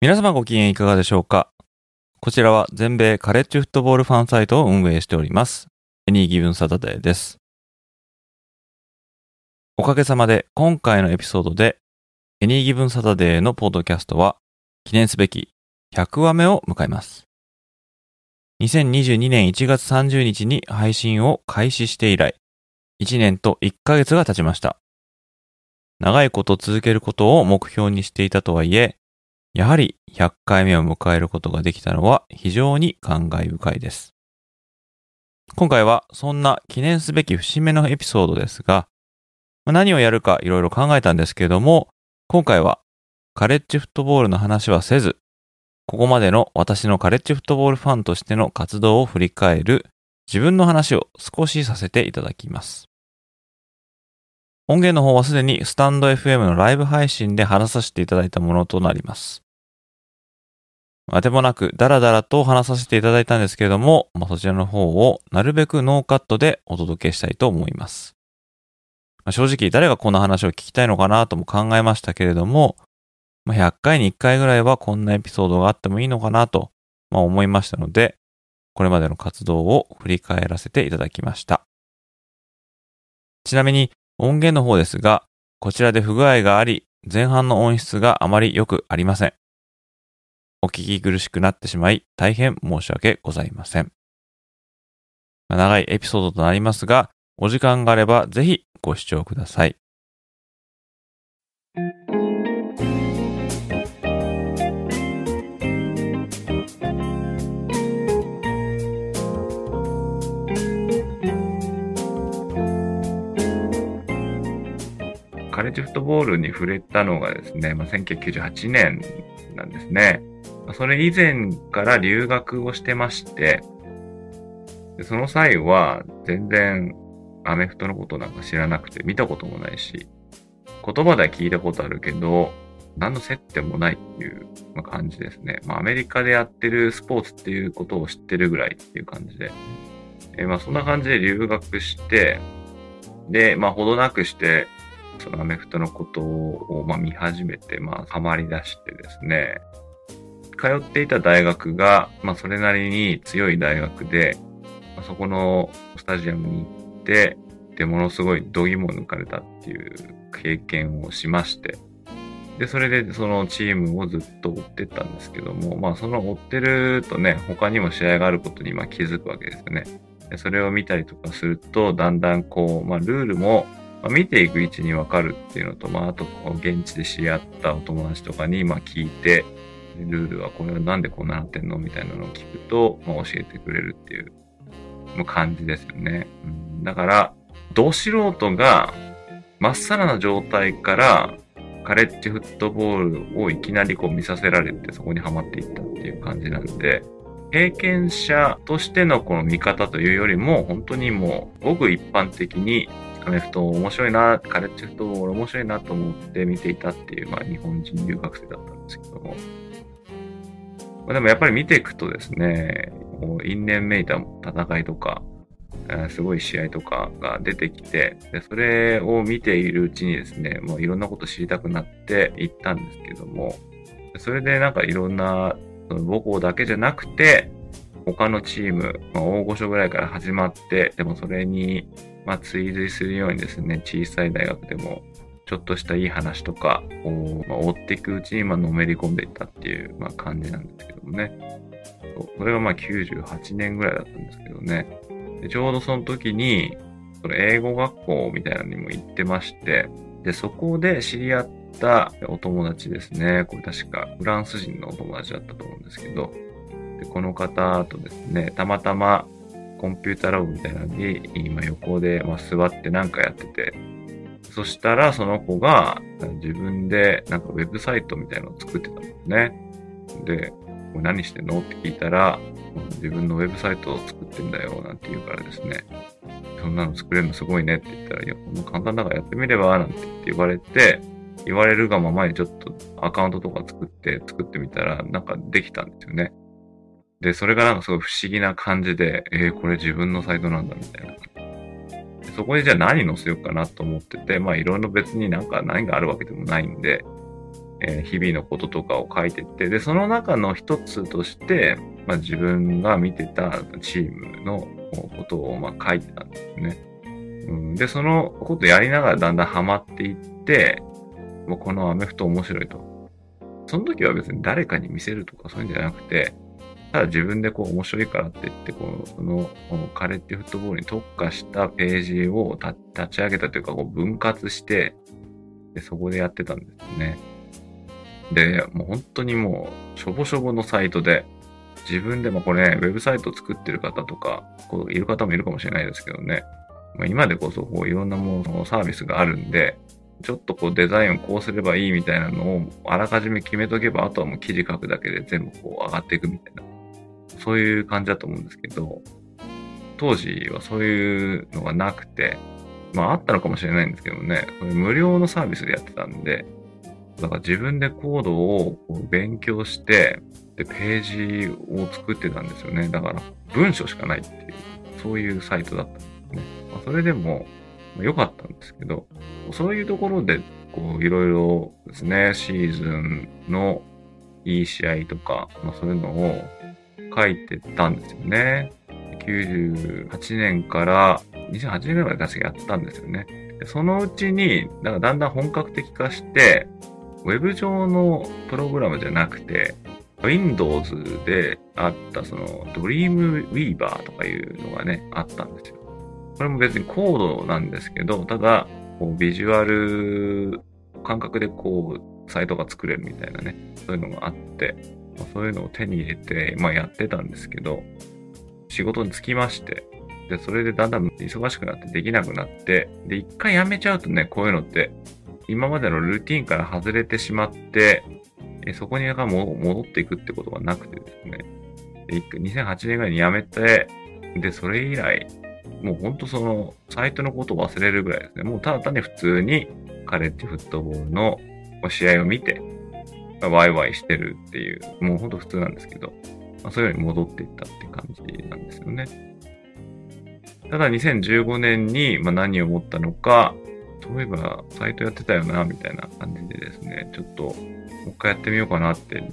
皆様ご機嫌いかがでしょうか。こちらは全米カレッジフットボールファンサイトを運営しております Any Given Saturday です。おかげさまで今回のエピソードで Any Given Saturday のポッドキャストは記念すべき100話目を迎えます。2022年1月30日に配信を開始して以来、1年と1ヶ月が経ちました。長いこと続けることを目標にしていたとはいえ、やはり100回目を迎えることができたのは非常に感慨深いです。今回はそんな記念すべき節目のエピソードですが、何をやるかいろいろ考えたんですけれども、今回はカレッジフットボールの話はせず、ここまでの私のカレッジフットボールファンとしての活動を振り返る自分の話を少しさせていただきます。音源の方はすでにスタンド FM のライブ配信で話させていただいたものとなります。あてもなくダラダラと話させていただいたんですけれども、そちらの方をなるべくノーカットでお届けしたいと思います。正直誰がこんな話を聞きたいのかなとも考えましたけれども、100回に1回ぐらいはこんなエピソードがあってもいいのかなと思いましたので、これまでの活動を振り返らせていただきました。ちなみに音源の方ですが、こちらで不具合があり、前半の音質があまり良くありません。お聞き苦しくなってしまい、大変申し訳ございません。長いエピソードとなりますが、お時間があればぜひご視聴ください。カレッジフットボールに触れたのがですね、1998年なんですね。それ以前から留学をしてまして、その際は全然アメフトのことなんか知らなくて見たこともないし、言葉では聞いたことあるけど、何の接点もないっていう感じですね。アメリカでやってるスポーツっていうことを知ってるぐらいっていう感じで、そんな感じで留学して、で、ほどなくして、そのアメフトのことを見始めて、ハマり出してですね、通っていた大学が、それなりに強い大学で、そこのスタジアムに行って、で、ものすごい度肝を抜かれたっていう経験をしまして、で、それでそのチームをずっと追ってったんですけども、その追ってるとね、他にも試合があることに気づくわけですよね。で、それを見たりとかすると、だんだんルールも、見ていく位置に分かるっていうのと、あと現地で知り合ったお友達とかに聞いて、ルールはこれはなんでこんななってんのみたいなのを聞くと、教えてくれるっていう感じですよね。だから、ど素人がまっさらな状態からカレッジフットボールをいきなり見させられてそこにはまっていったっていう感じなんで、経験者としてのこの見方というよりも、本当にごく一般的にアメフト面白いな、カレッジフットボール面白いなと思って見ていたっていう、日本人留学生だったんですけども。でもやっぱり見ていくとですね、因縁めいた戦いとか、すごい試合とかが出てきて、でそれを見ているうちにですね、いろんなこと知りたくなっていったんですけども、それでいろんな、母校だけじゃなくて、他のチーム、大御所ぐらいから始まって、でもそれに、追随するようにですね、小さい大学でも、ちょっとしたいい話とかを、追っていくうちに、のめり込んでいったっていう、感じなんですけどもね。それが98年ぐらいだったんですけどね。でちょうどその時に、その英語学校みたいなのにも行ってまして、で、そこで知り合ったお友達ですね。これ確かフランス人のお友達だったと思うんですけど、でこの方とですね、たまたま、コンピューターラボみたいなのに今横で座ってなんかやってて、そしたらその子が自分でなんかウェブサイトみたいなのを作ってたんですね。で、何してんのって聞いたら、自分のウェブサイトを作ってんだよなんて言うからですね、そんなの作れるのすごいねって言ったら、いや、こんな簡単だからやってみればなんて言われるがままにちょっとアカウントとか作ってみたらなんかできたんですよね。で、それがなんかすごい不思議な感じで、これ自分のサイトなんだみたいな。そこでじゃあ何載せようかなと思ってて、まあいろいろ別になんか何があるわけでもないんで、日々のこととかを書いてって、で、その中の一つとして、まあ自分が見てたチームのことをまあ書いてたんですね。で、そのことやりながらだんだんハマっていって、もうこのアメフト面白いと。その時は別に誰かに見せるとかそういうんじゃなくて、ただ自分でこう面白いからって言って、このカレッジフットボールに特化したページを立ち上げたというか、こう分割して、で、そこでやってたんですね。で、もう本当にもう、しょぼしょぼのサイトで、自分でもこれ、ね、ウェブサイト作ってる方とか、こういる方もいるかもしれないですけどね。まあ、今でこそ、こういろんなもの、サービスがあるんで、ちょっとこうデザインをこうすればいいみたいなのを、あらかじめ決めとけば、あとはもう記事書くだけで全部こう上がっていくみたいな。そういう感じだと思うんですけど、当時はそういうのがなくて、まああったのかもしれないんですけどね、これ無料のサービスでやってたんで、だから自分でコードをこう勉強して、で、ページを作ってたんですよね。だから文章しかないっていう、そういうサイトだったんですね。まあ、それでも良かったんですけど、そういうところでこういろいろですね、シーズンのいい試合とか、まあ、そういうのを書いてたんですよね。98年から2008年ぐらいまで確かやったんですよね。で、そのうちにだんだん本格的化して、ウェブ上のプログラムじゃなくて、Windows であったその Dreamweaver とかいうのがね、あったんですよ。これも別にコードなんですけど、ただこうビジュアル感覚でこうサイトが作れるみたいなね、そういうのがあって、そういうのを手に入れて、まあやってたんですけど、仕事に就きまして、で、それでだんだん忙しくなってできなくなって、で、一回やめちゃうとね、こういうのって、今までのルーティンから外れてしまって、そこになんか戻っていくってことがなくてですね、で、2008年ぐらいにやめて、で、それ以来、もうほんとその、サイトのことを忘れるぐらいですね、もうただ単に普通にカレッジフットボールの試合を見て、ワイワイしてるっていう、もうほんと普通なんですけど、まあ、そういうように戻っていったって感じなんですよね。ただ2015年に、まあ、何を思ったのか、そういえばサイトやってたよな、みたいな感じでですね、ちょっともう一回やってみようかなって、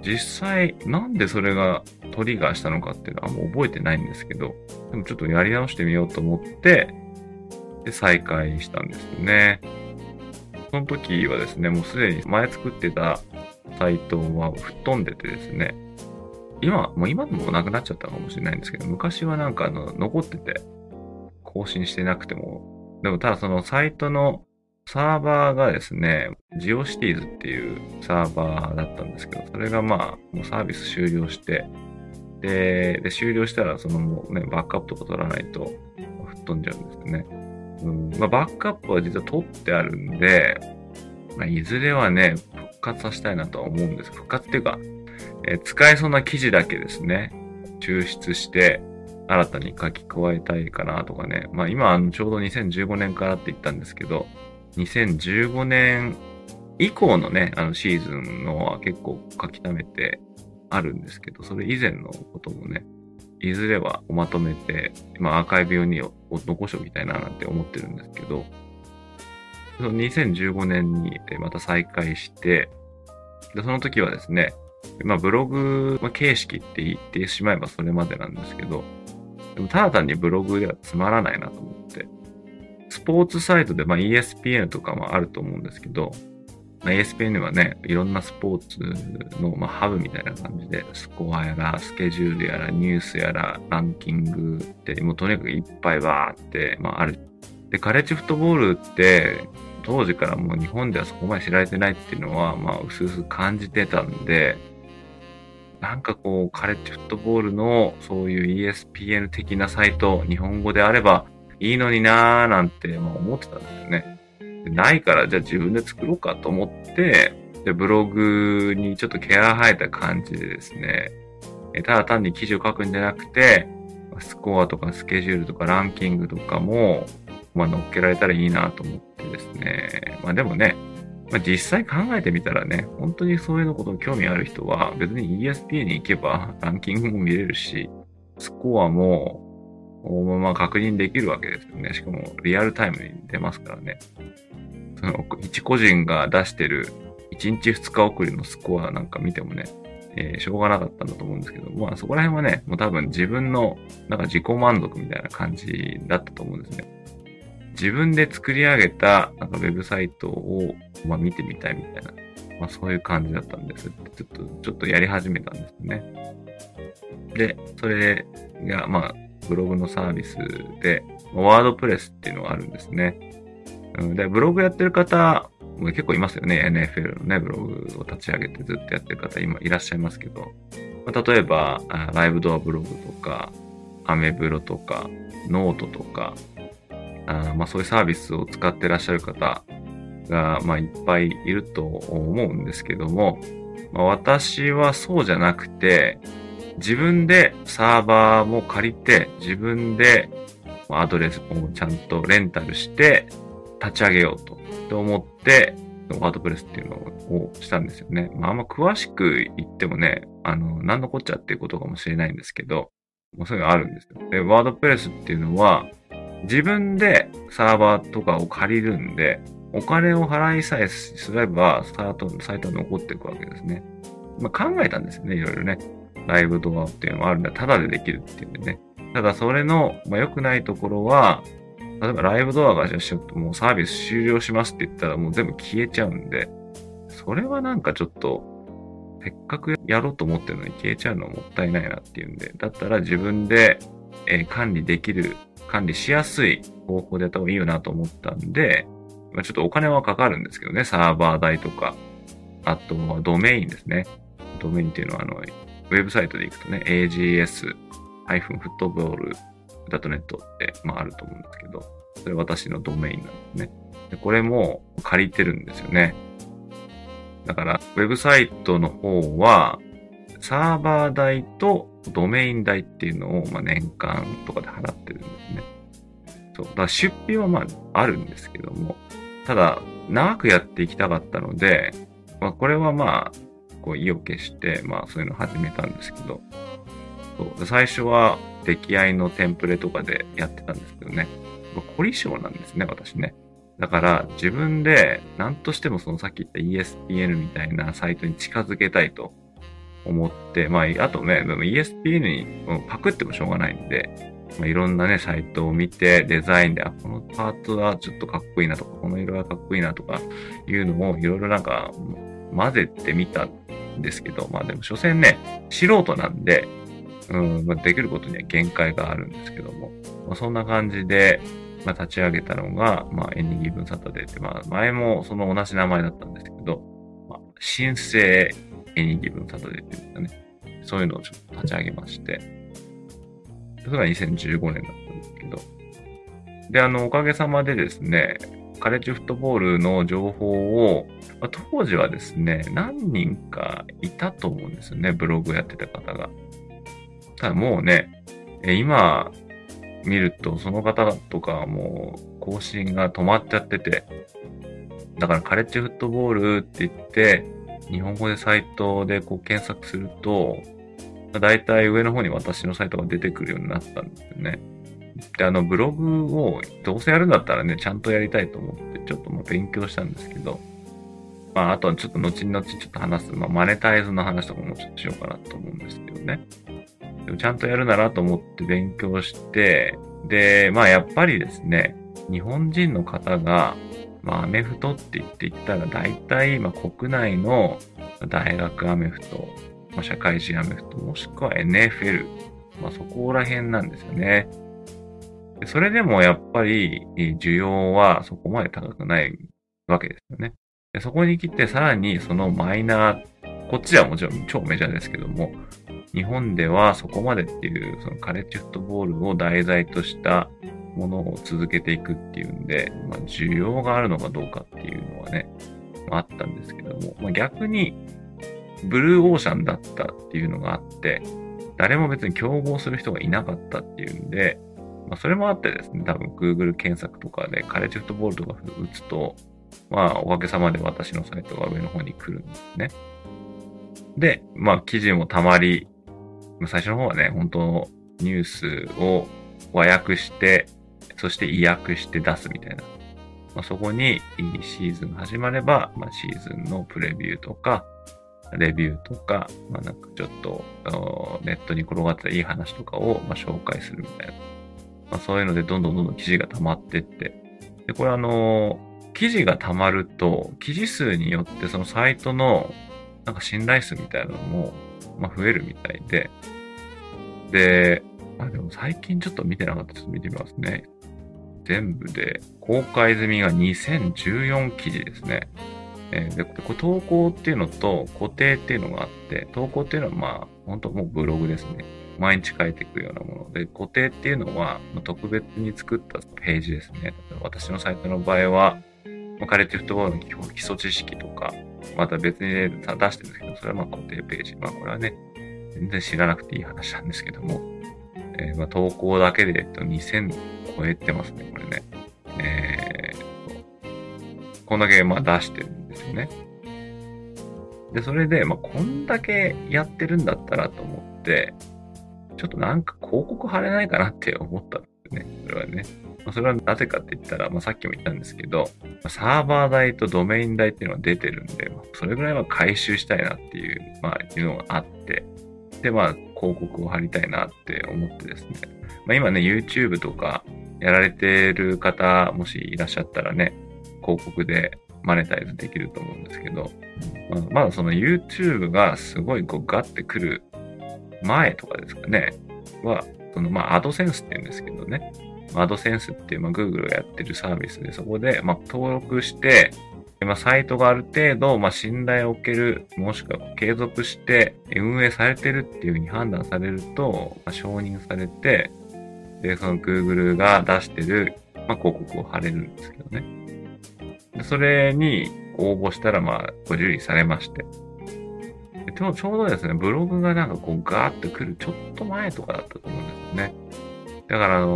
実際なんでそれがトリガーしたのかっていうのはもう覚えてないんですけど、でもちょっとやり直してみようと思って、で再開したんですよね。その時はですね、もうすでに前作ってたサイトは吹っ飛んでてですね、今でもなくなっちゃったかもしれないんですけど、昔はなんか残ってて、更新してなくても、でもただそのサイトのサーバーがですね、ジオシティーズっていうサーバーだったんですけど、それがまあ、もうサービス終了して、で、終了したらそのもうね、バックアップとか取らないと吹っ飛んじゃうんですよね。まあ、バックアップは実は取ってあるんで、まあ、いずれはね、復活させたいなとは思うんです。復活っていうか、使えそうな記事だけですね、抽出して、新たに書き加えたいかなとかね。まあ今、ちょうど2015年からって言ったんですけど、2015年以降のね、シーズンのは結構書き溜めてあるんですけど、それ以前のこともね、いずれはまとめて、まあアーカイブ用に残しておきたいななんて思ってるんですけど、2015年にまた再開して、でその時はですね、まあブログ形式って言ってしまえばそれまでなんですけど、でもただ単にブログではつまらないなと思って、スポーツサイトでまあ ESPN とかもあると思うんですけど、まあ、ESPN はね、いろんなスポーツのまあハブみたいな感じで、スコアやら、スケジュールやら、ニュースやら、ランキングって、もうとにかくいっぱいバーってまあある。で、カレッジフットボールって、当時からもう日本ではそこまで知られてないっていうのは、まあ、うすうす感じてたんで、なんかこう、カレッジフットボールのそういう ESPN 的なサイト、日本語であればいいのになーなんて思ってたんですよね。ないから、じゃあ自分で作ろうかと思って、でブログにちょっと毛が生えた感じでですね、ただ単に記事を書くんじゃなくて、スコアとかスケジュールとかランキングとかも、まあ、乗っけられたらいいなと思ってですね。まあでもね、まあ、実際考えてみたらね、本当にそういうのことに興味ある人は、別に ESPN に行けばランキングも見れるし、スコアも、まあ確認できるわけですよね。しかもリアルタイムに出ますからね。その一個人が出してる1日2日送りのスコアなんか見てもね、しょうがなかったんだと思うんですけど、まあそこら辺はね、もう多分自分のなんか自己満足みたいな感じだったと思うんですね。自分で作り上げたなんかウェブサイトを、まあ、見てみたいみたいな、まあそういう感じだったんです。ちょっとやり始めたんですね。で、それがまあブログのサービスで、ワードプレスっていうのがあるんですね。で、ブログやってる方、結構いますよね。NFL のね、ブログを立ち上げてずっとやってる方、今いらっしゃいますけど、まあ、例えば、ライブドアブログとか、アメブロとか、ノートとか、まあそういうサービスを使ってらっしゃる方が、まあいっぱいいると思うんですけども、まあ、私はそうじゃなくて、自分でサーバーも借りて、自分でアドレスもちゃんとレンタルして立ち上げようと思って、ワードプレスっていうのをしたんですよね。まあ、あんま詳しく言ってもね、何のこっちゃっていうことかもしれないんですけど、もうそういうのあるんですよ。で、ワードプレスっていうのは、自分でサーバーとかを借りるんで、お金を払いさえすれば、サイトは残っていくわけですね。まあ、考えたんですよね、いろいろね。ライブドアっていうのもあるんだ。ただでできるっていうんでね。ただそれの、まあ、良くないところは、例えばライブドアがじゃあちょっともうサービス終了しますって言ったらもう全部消えちゃうんで、それはなんかちょっと、せっかくやろうと思ってるのに消えちゃうのはもったいないなっていうんで、だったら自分で、管理しやすい方法でやった方がいいよなと思ったんで、まあ、ちょっとお金はかかるんですけどね、サーバー代とか、あとはドメインですね。ドメインっていうのはウェブサイトで行くとね、ags-football.net って、まああると思うんですけど、それ私のドメインなんですね。で、これも借りてるんですよね。だから、ウェブサイトの方は、サーバー代とドメイン代っていうのを、まあ年間とかで払ってるんですね。そう。だから出費はまああるんですけども、ただ、長くやっていきたかったので、まあこれはまあ、こう意を決して、まあそういうのを始めたんですけど、そう最初は出来合いのテンプレとかでやってたんですけどね、凝り性なんですね、私ね。だから自分で何としてもそのさっき言った ESPN みたいなサイトに近づけたいと思って、まああとね、でも ESPN にパクってもしょうがないんで、まあ、いろんなね、サイトを見てデザインで、このパーツはちょっとかっこいいなとか、この色はかっこいいなとかいうのをいろいろなんか混ぜてみたですけど、まあでも所詮ね、素人なんで、まあ、できることには限界があるんですけども、まあ、そんな感じで、まあ、立ち上げたのが、まあ、Any Given Saturday って、まあ、前もその同じ名前だったんですけど、まあ、新生 Any Given Saturday っていうんですかね、そういうのをちょっと立ち上げまして、それが2015年だったんですけど、で、おかげさまでですね、カレッジフットボールの情報を、まあ、当時はですね、何人かいたと思うんですよね、ブログやってた方が。ただもうね、今見るとその方とかはもう更新が止まっちゃってて、だからカレッジフットボールって言って、日本語でサイトでこう検索すると、だいたい上の方に私のサイトが出てくるようになったんですよね。で、ブログをどうせやるんだったらね、ちゃんとやりたいと思って、ちょっとまあ勉強したんですけど、まあ、あとはちょっと後々ちょっと話す、まあ、マネタイズの話とかもちょっとしようかなと思うんですけどね。でもちゃんとやるならと思って勉強して、で、まあ、やっぱりですね、日本人の方が、まあ、アメフトって言ったら、だいたい、まあ、国内の大学アメフト、まあ、社会人アメフト、もしくは NFL、まあ、そこら辺なんですよね。それでもやっぱり需要はそこまで高くないわけですよね。でそこに来てさらにそのマイナー、こっちはもちろん超メジャーですけども、日本ではそこまでっていうそのカレッジフットボールを題材としたものを続けていくっていうんで、まあ、需要があるのかどうかっていうのはね、あったんですけども、まあ、逆にブルーオーシャンだったっていうのがあって、誰も別に競合する人がいなかったっていうんで、まあ、それもあってですね、多分 Google 検索とかでカレッジフットボールとか打つと、まあ、おかげさまで私のサイトが上の方に来るんですね。で、まあ、記事もたまり、最初の方はね、本当ニュースを和訳して、そして意訳して出すみたいな。まあ、そこにシーズンが始まれば、まあ、シーズンのプレビューとか、レビューとか、まあ、なんかちょっとネットに転がってたいい話とかをまあ紹介するみたいな。まあ、そういうので、どんどん記事が溜まってって。で、これ記事が溜まると、記事数によってそのサイトのなんか信頼数みたいなのもまあ増えるみたいで。で、まあ、でも最近ちょっと見てなかった。ちょっと見てみますね。全部で公開済みが2014記事ですね。で、投稿っていうのと固定っていうのがあって、投稿っていうのはまあ、本当もうブログですね。毎日書いていくようなもので、固定っていうのは特別に作ったページですね。私のサイトの場合は、カレッジフットボールの基礎知識とか、また別に出してるんですけど、それはまあ固定ページ。まあこれはね、全然知らなくていい話なんですけども、まあ投稿だけで2000超えてますね、これね。こんだけまあ出してるんですよね。で、それで、まあこんだけやってるんだったらと思って、ちょっとなんか広告貼れないかなって思ったんですよね。それはね。まあ、それはなぜかって言ったら、まあ、さっきも言ったんですけど、サーバー代とドメイン代っていうのが出てるんで、まあ、それぐらいは回収したいなっていう、まあ、いうのがあって、で、まあ、広告を貼りたいなって思ってですね。まあ、今ね、YouTube とかやられてる方、もしいらっしゃったらね、広告でマネタイズできると思うんですけど、まあ、まだその YouTube がすごいこうガッてくる前とかですかね、は、そのまあ、アドセンスって言うんですけどね、アドセンスっていう、まあ、Google がやってるサービスで、そこで、まあ、登録して、まあ、サイトがある程度、まあ、信頼を受ける、もしくは継続して運営されてるっていう風に判断されると、まあ、承認されて、で、その Google が出してる、まあ、広告を貼れるんですけどね。で、それに応募したら、まあ、ご受理されまして。でも、ちょうどですね、ブログがなんかこう、ガーッと来るちょっと前とかだったと思うんですよね。だから、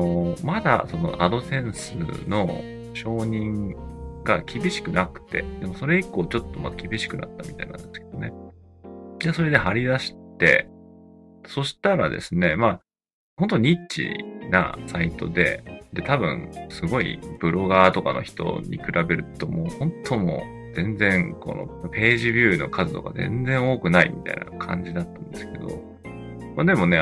まだそのアドセンスの承認が厳しくなくて、でもそれ以降ちょっとまあ厳しくなったみたいなんですけどね。じゃあそれで貼り出して、そしたらですね、まあ、本当にニッチなサイトで、で、多分すごいブロガーとかの人に比べるともう本当もう全然このページビューの数とか全然多くないみたいな感じだったんですけど、まあ、でもね、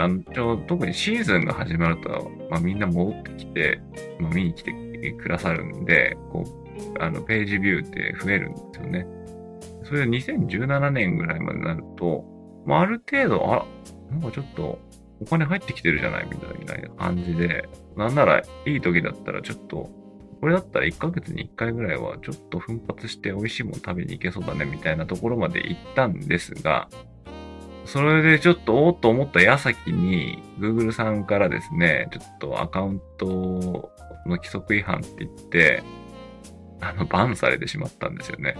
特にシーズンが始まると、まあ、みんな戻ってきて、まあ、見に来てくださるんで、こう、ページビューって増えるんですよね。それで2017年ぐらいまでになると、まあ、ある程度、なんかちょっとお金入ってきてるじゃないみたいな感じで、なんならいい時だったらちょっと、これだったら1ヶ月に1回ぐらいはちょっと奮発して美味しいもの食べに行けそうだねみたいなところまで行ったんですが、それでちょっとおっと思った矢先に Google さんからですね、ちょっとアカウントの規則違反って言って、バンされてしまったんですよね。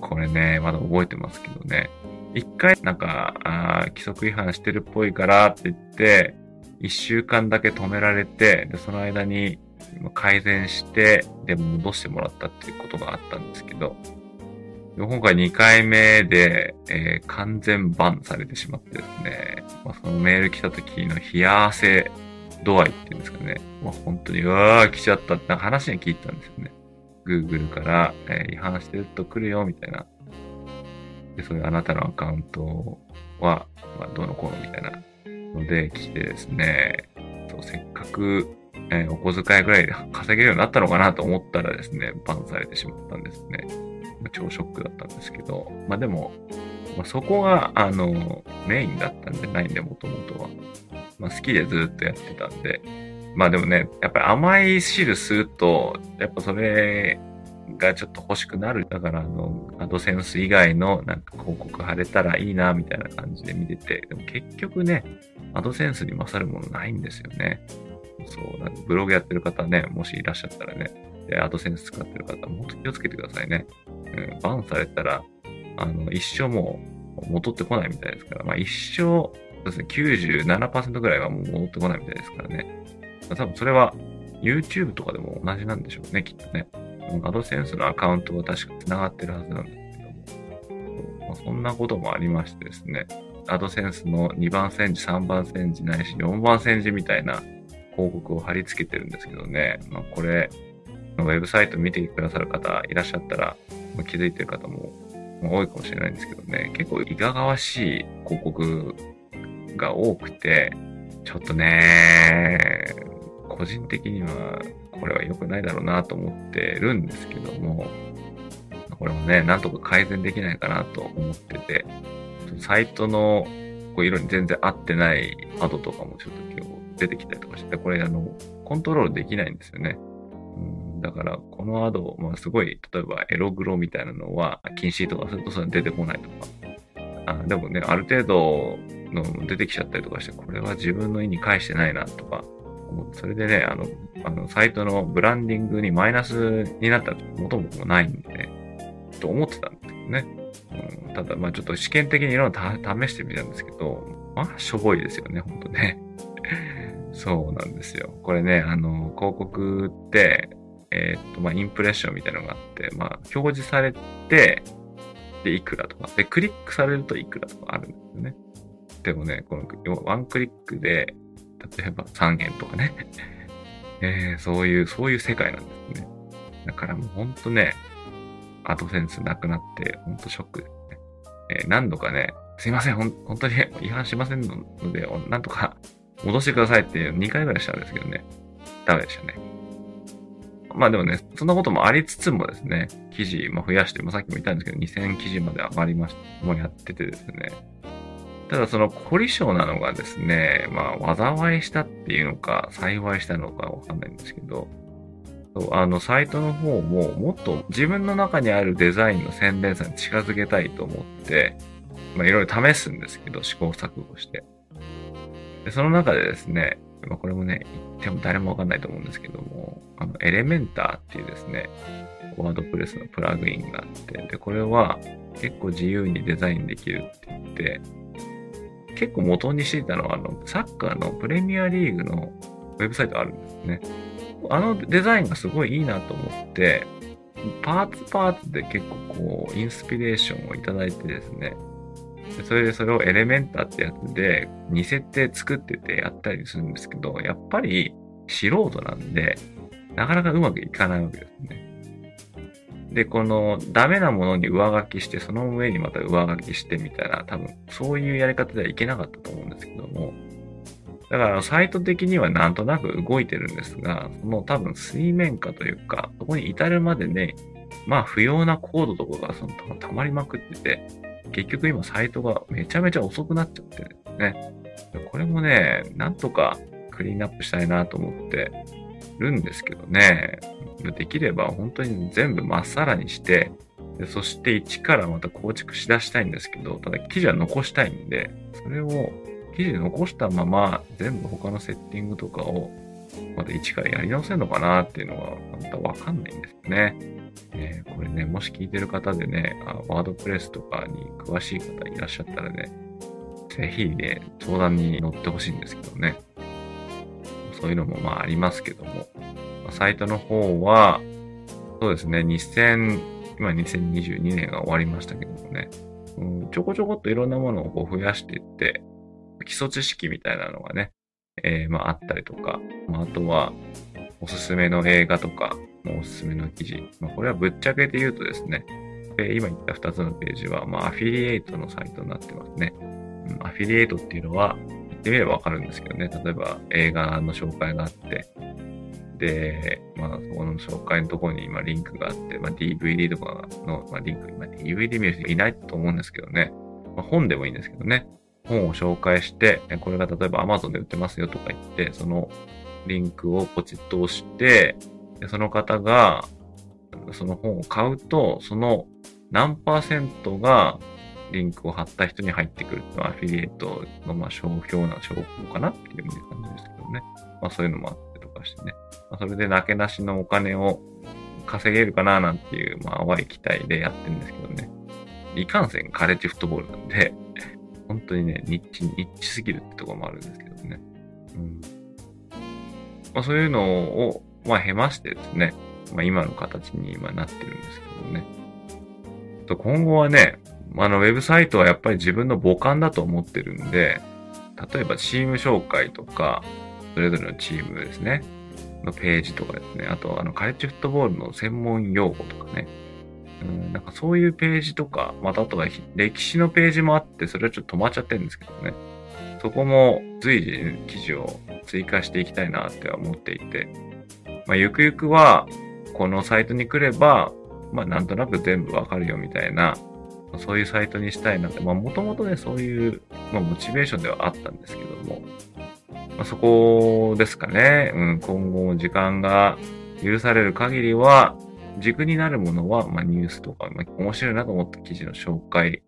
これね、まだ覚えてますけどね。一回なんか、規則違反してるっぽいからって言って、一週間だけ止められて、で、その間に改善して、で、戻してもらったっていうことがあったんですけど、今回2回目で、完全バンされてしまってですね、まあ、そのメール来た時の冷や汗度合いっていうんですかね、まあ、本当にうわー来ちゃったって話に聞いたんですよね。Google から、違反してると来るよみたいな。で、そういうあなたのアカウントは、まあ、どうのこうのみたいなので来てですね、そうせっかく、お小遣いぐらいで稼げるようになったのかなと思ったらですね、バンされてしまったんですね。超ショックだったんですけど、まあでも、まあ、そこがメインだったんじゃないんで、もともとは、まあ、好きでずっとやってたんで、まあでもね、やっぱり甘い汁吸うとやっぱそれがちょっと欲しくなる。だからアドセンス以外のなんか広告貼れたらいいなみたいな感じで見てて、でも結局ね、アドセンスに勝るものないんですよね。そうなんで、ブログやってる方ね、もしいらっしゃったらね、アドセンス使ってる方、もっと気をつけてくださいね。うん、バンされたら、一生もう戻ってこないみたいですから、まあ一生、そうですね、97% ぐらいはもう戻ってこないみたいですからね。多分それは YouTube とかでも同じなんでしょうね、きっとね。アドセンスのアカウントは確か繋がってるはずなんですけども、まあ、そんなこともありましてですね、アドセンスの2番煎じ、3番煎じないし4番煎じみたいな広告を貼り付けてるんですけどね、まあ、これウェブサイト見てくださる方いらっしゃったら、まあ、気づいてる方も多いかもしれないんですけどね、結構いかがわしい広告が多くて、ちょっとね、個人的にはこれは良くないだろうなと思ってるんですけども、これもね、なんとか改善できないかなと思ってて、サイトの色に全然合ってないアドとかもちょっと今日出てきたりとかして、これコントロールできないんですよね。だからこのアド、まあ、すごい、例えばエログロみたいなのは禁止とかするとそれ出てこないとか、でもね、ある程度の出てきちゃったりとかして、これは自分の意に返してないなとか、それでね、サイトのブランディングにマイナスになったら元もないんで、ね、と思ってたんですけどね。ただ、まあちょっと試験的にいろんな試してみたんですけど、まあしょぼいですよね、ほんとね。そうなんですよ。これね、広告って、まあインプレッションみたいなのがあって、まあ表示されて、で、いくらとか、で、クリックされるといくらとかあるんですよね。でもね、このワンクリックで、例えば3円とかね、そういう世界なんですね。だからもうほんとね、アドセンスなくなって、ほんとショックですね。何度かね、すいません、本当に違反しませんので、なんとか戻してくださいって2回ぐらいしたんですけどね、ダメでしたね。まあでもね、そんなこともありつつもですね、記事、まあ、増やして、まあ、さっきも言ったんですけど、2000記事まで上がりました。もうやっててですね。ただその凝り性なのがですね、まあ災いしたっていうのか幸いしたのかわかんないんですけど、サイトの方ももっと自分の中にあるデザインの洗練さに近づけたいと思って、まあいろいろ試すんですけど、試行錯誤して。で、その中でですね、まあこれもね、言っても誰もわかんないと思うんですけども、エレメンターっていうですね、ワードプレスのプラグインがあって、で、これは結構自由にデザインできるって言って、結構元にしていたのはサッカーのプレミアリーグのウェブサイトあるんですね。デザインがすごいいいなと思って、パーツで結構こうインスピレーションをいただいてですね、それをエレメンターってやつで似せて作っててやったりするんですけど、やっぱり素人なんで、なかなかうまくいかないわけですね。で、このダメなものに上書きして、その上にまた上書きしてみたいな、多分そういうやり方ではいけなかったと思うんですけども、だからサイト的にはなんとなく動いてるんですが、その多分水面下というか、そこに至るまでね、まあ不要なコードとかが溜まりまくってて、結局今サイトがめちゃめちゃ遅くなっちゃってるんですね。これもね、なんとかクリーンアップしたいなと思ってるんですけどね、できれば本当に全部まっさらにして、そして一からまた構築しだしたいんですけど、ただ記事は残したいんで、それを記事残したまま全部他のセッティングとかをまた一からやり直せるのかなっていうのはまたわかんないんですよね。これね、もし聞いてる方でね、ワードプレスとかに詳しい方いらっしゃったらね、ぜひね、相談に乗ってほしいんですけどね。そういうのもまあありますけども。サイトの方は、そうですね、今2022年が終わりましたけどもね、ちょこちょこっといろんなものをこう増やしていって、基礎知識みたいなのがね、まああったりとか、あとは、おすすめの映画とか、おすすめの記事。これはぶっちゃけて言うとですね、今言った2つのページは、まあアフィリエイトのサイトになってますね。アフィリエイトっていうのは、言ってみればわかるんですけどね、例えば映画の紹介があって、で、まあ、そこの紹介のところに今リンクがあって、まあ、DVD とかの、まあ、リンク、まあ、DVD 見る人いないと思うんですけどね。まあ、本でもいいんですけどね。本を紹介して、これが例えば Amazon で売ってますよとか言って、そのリンクをポチッと押して、でその方が、その本を買うと、その何%がリンクを貼った人に入ってくるっていうのはアフィリエイトの、まあ、商標な証拠かなっていう感じですけどね。まあ、そういうのもあって。かしてね、まあ、それでなけなしのお金を稼げるかななんていう、まあ、淡い期待でやってるんですけどね。いかんせんカレッジフットボールなんで、本当にね、ニッチすぎるってところもあるんですけどね。うん。まあ、そういうのを、まあ、経ましてですね、まあ、今の形に今なってるんですけどね。と今後はね、ウェブサイトはやっぱり自分の母艦だと思ってるんで、例えばチーム紹介とか、それぞれのチームですね、のページとかですね、あとカレッジフットボールの専門用語とかね、うん、なんかそういうページとか、またあとは歴史のページもあって、それはちょっと止まっちゃってるんですけどね、そこも随時記事を追加していきたいなっては思っていて、まあ、ゆくゆくはこのサイトに来れば、まあなんとなく全部わかるよみたいな、そういうサイトにしたいなって、まあもともとね、そういう、まあ、モチベーションではあったんですけども、まあ、そこですかね、うん、今後も時間が許される限りは、軸になるものは、まあニュースとか、まあ面白いなと思った記事の紹介、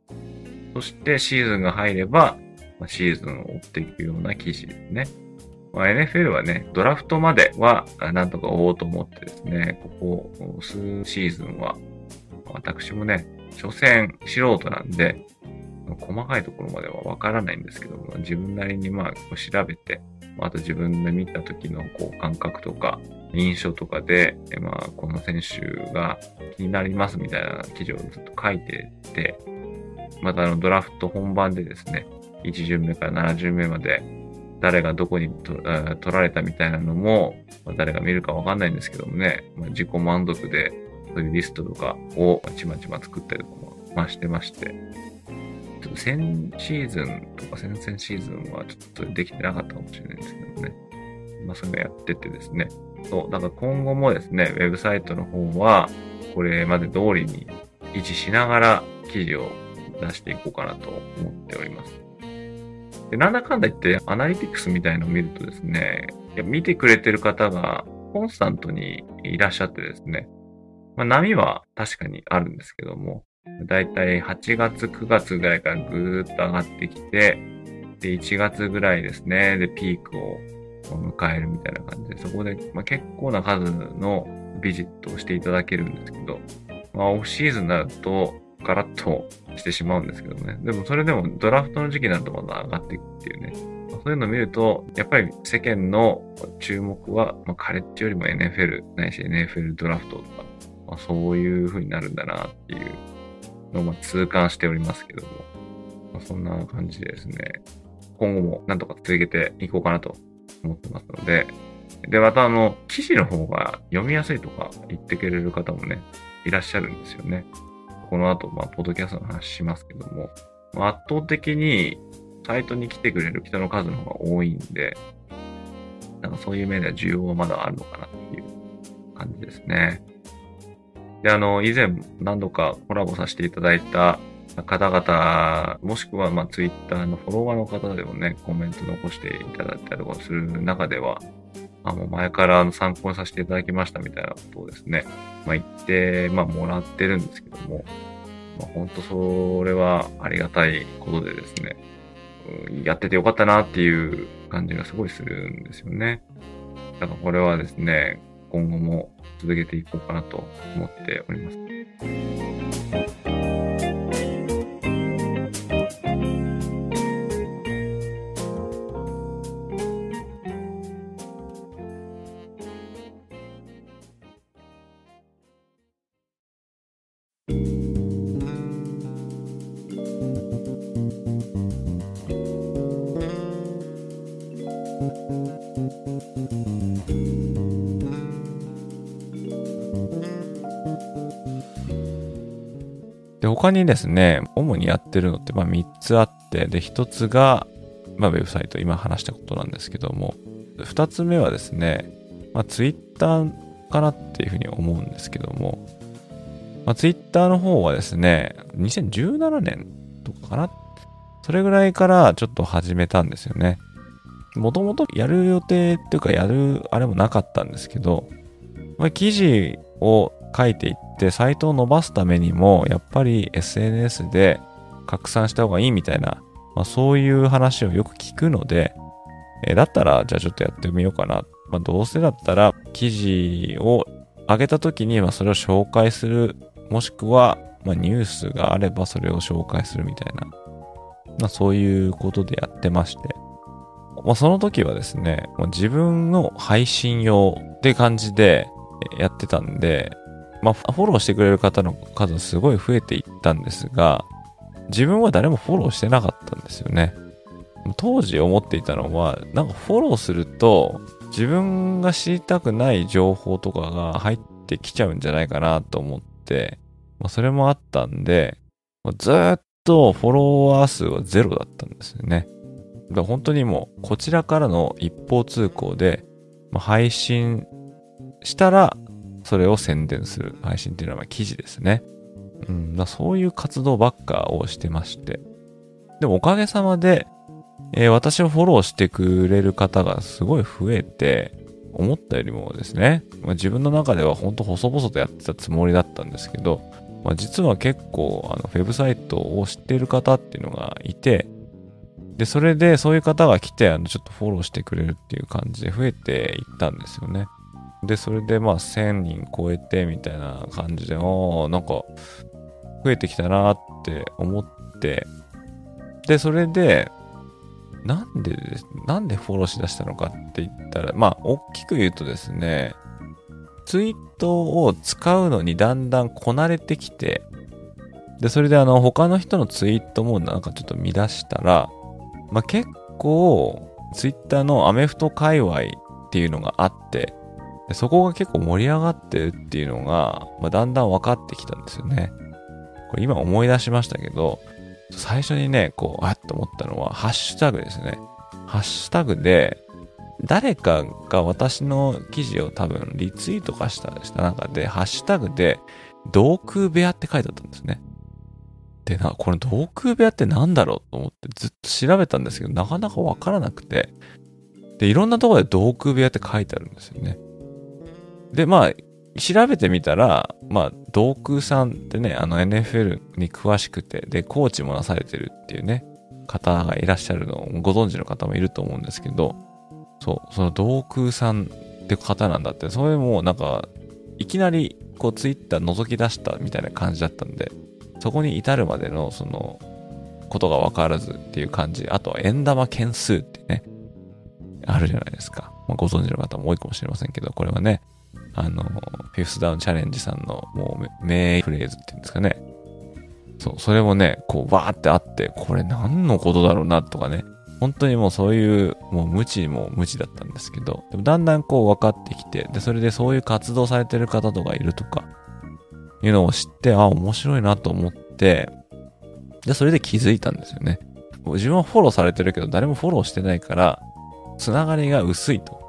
そしてシーズンが入れば、まあ、シーズンを追っていくような記事ですね。まあ、NFL はね、ドラフトまではなんとか追おうと思ってですね、ここ数シーズンは、私もね、所詮素人なんで、細かいところまではわからないんですけども、自分なりにまあこう調べて、あと自分で見た時のこう感覚とか印象とかで、まあこの選手が気になりますみたいな記事をずっと書いてて、またドラフト本番でですね、1巡目から7巡目まで、誰がどこに取られたみたいなのも、誰が見るかわかんないんですけどもね、自己満足でそういうリストとかをちまちま作ったりとかもしてまして、ちょっと先シーズンとか先々シーズンはちょっとできてなかったかもしれないんですけどもね、まあそれやっててですね、そう、だから今後もですね、ウェブサイトの方はこれまで通りに維持しながら記事を出していこうかなと思っております。でなんだかんだ言ってアナリティクスみたいのを見るとですね、見てくれてる方がコンスタントにいらっしゃってですね、まあ、波は確かにあるんですけども、だいたい8月9月ぐらいからぐーっと上がってきて、で1月ぐらいですね、でピークを迎えるみたいな感じで、そこでまあ結構な数のビジットをしていただけるんですけど、まあ、オフシーズンになるとガラッとしてしまうんですけどね。でもそれでもドラフトの時期になるとまだ上がっていくっていうね。そういうのを見ると、やっぱり世間の注目は、まあ、カレッジよりも NFL ないし NFL ドラフトとか、まあ、そういう風になるんだなっていうのをまあ痛感しておりますけども、まあ、そんな感じでですね、今後もなんとか続けていこうかなと思ってますので、で、また記事の方が読みやすいとか言ってくれる方もね、いらっしゃるんですよね。この後、まあ、ポッドキャストの話しますけども、圧倒的にサイトに来てくれる人の数の方が多いんで、なんかそういう面では需要はまだあるのかなっていう感じですね。で、以前何度かコラボさせていただいた方々、もしくは、まあ、ツイッターのフォロワーの方でもね、コメント残していただいたりとかする中では、もう前から参考にさせていただきましたみたいなことをですね、まあ言って、まあもらってるんですけども、まあ本当それはありがたいことでですね、やっててよかったなっていう感じがすごいするんですよね。だからこれはですね、今後も続けていこうかなと思っております。他にですね、主にやってるのってまあ3つあって、で、1つが、まあウェブサイト、今話したことなんですけども、2つ目はですね、まあツイッターかなっていうふうに思うんですけども、まあツイッターの方はですね、2017年とかかな、それぐらいからちょっと始めたんですよね。もともとやる予定っていうかやるあれもなかったんですけど、まあ記事を書いていってサイトを伸ばすためにもやっぱり SNS で拡散した方がいいみたいな、まあ、そういう話をよく聞くので、だったらじゃあちょっとやってみようかなっまあ、どうせだったら記事を上げた時にそれを紹介する、もしくはニュースがあればそれを紹介するみたいな、そういうことでやってまして、その時はですね、自分の配信用って感じでやってたんで、フォローしてくれる方の数すごい増えていったんですが、自分は誰もフォローしてなかったんですよね。当時思っていたのは、フォローすると自分が知りたくない情報とかが入ってきちゃうんじゃないかなと思って、それもあったんで、ずっとフォロワー数はゼロだったんですよね。だから本当にこちらからの一方通行で、配信したらそれを宣伝する。配信っていうのは記事ですね。だそういう活動ばっかをしてまして。でもおかげさまで、私をフォローしてくれる方がすごい増えて、思ったよりもですね、自分の中では本当細々とやってたつもりだったんですけど、実は結構ウェブサイトを知っている方っていうのがいて、でそれでそういう方が来てちょっとフォローしてくれるっていう感じで増えていったんですよね。でそれで1000人超えてみたいな感じで、増えてきたなって思って、でそれでなんでフォローしだしたのかって言ったら、大きく言うとですね、ツイートを使うのにだんだんこなれてきて、で、それで他の人のツイートもちょっと見出したら、結構、ツイッターのアメフト界隈っていうのがあって、でそこが結構盛り上がってるっていうのが、だんだん分かってきたんですよね。これ今思い出しましたけど、最初にと思ったのは、ハッシュタグですね。ハッシュタグで、誰かが私の記事を多分リツイートかした中で、ハッシュタグで、同空部屋って書いてあったんですね。で、この同空部屋ってなんだろうと思ってずっと調べたんですけど、なかなかわからなくて。で、いろんなところで同空部屋って書いてあるんですよね。で、調べてみたら、同空さんってね、NFL に詳しくて、で、コーチもなされてるっていうね、方がいらっしゃるのをご存知の方もいると思うんですけど、そう、その同空さんって方なんだって、それもいきなりツイッター覗き出したみたいな感じだったんで、そこに至るまでのそのことが分からずっていう感じ。あとは円玉件数ってね、あるじゃないですか。ご存知の方も多いかもしれませんけど、これはね、フィフスダウンチャレンジさんのもう名フレーズっていうんですかね。そう、それもね、わーってあって、これ何のことだろうなとかね。本当にそういう、無知だったんですけど、でもだんだん分かってきて、で、それでそういう活動されてる方とかいるとか、いうのを知って、面白いなと思って、で、それで気づいたんですよね。自分はフォローされてるけど、誰もフォローしてないから、つながりが薄いと。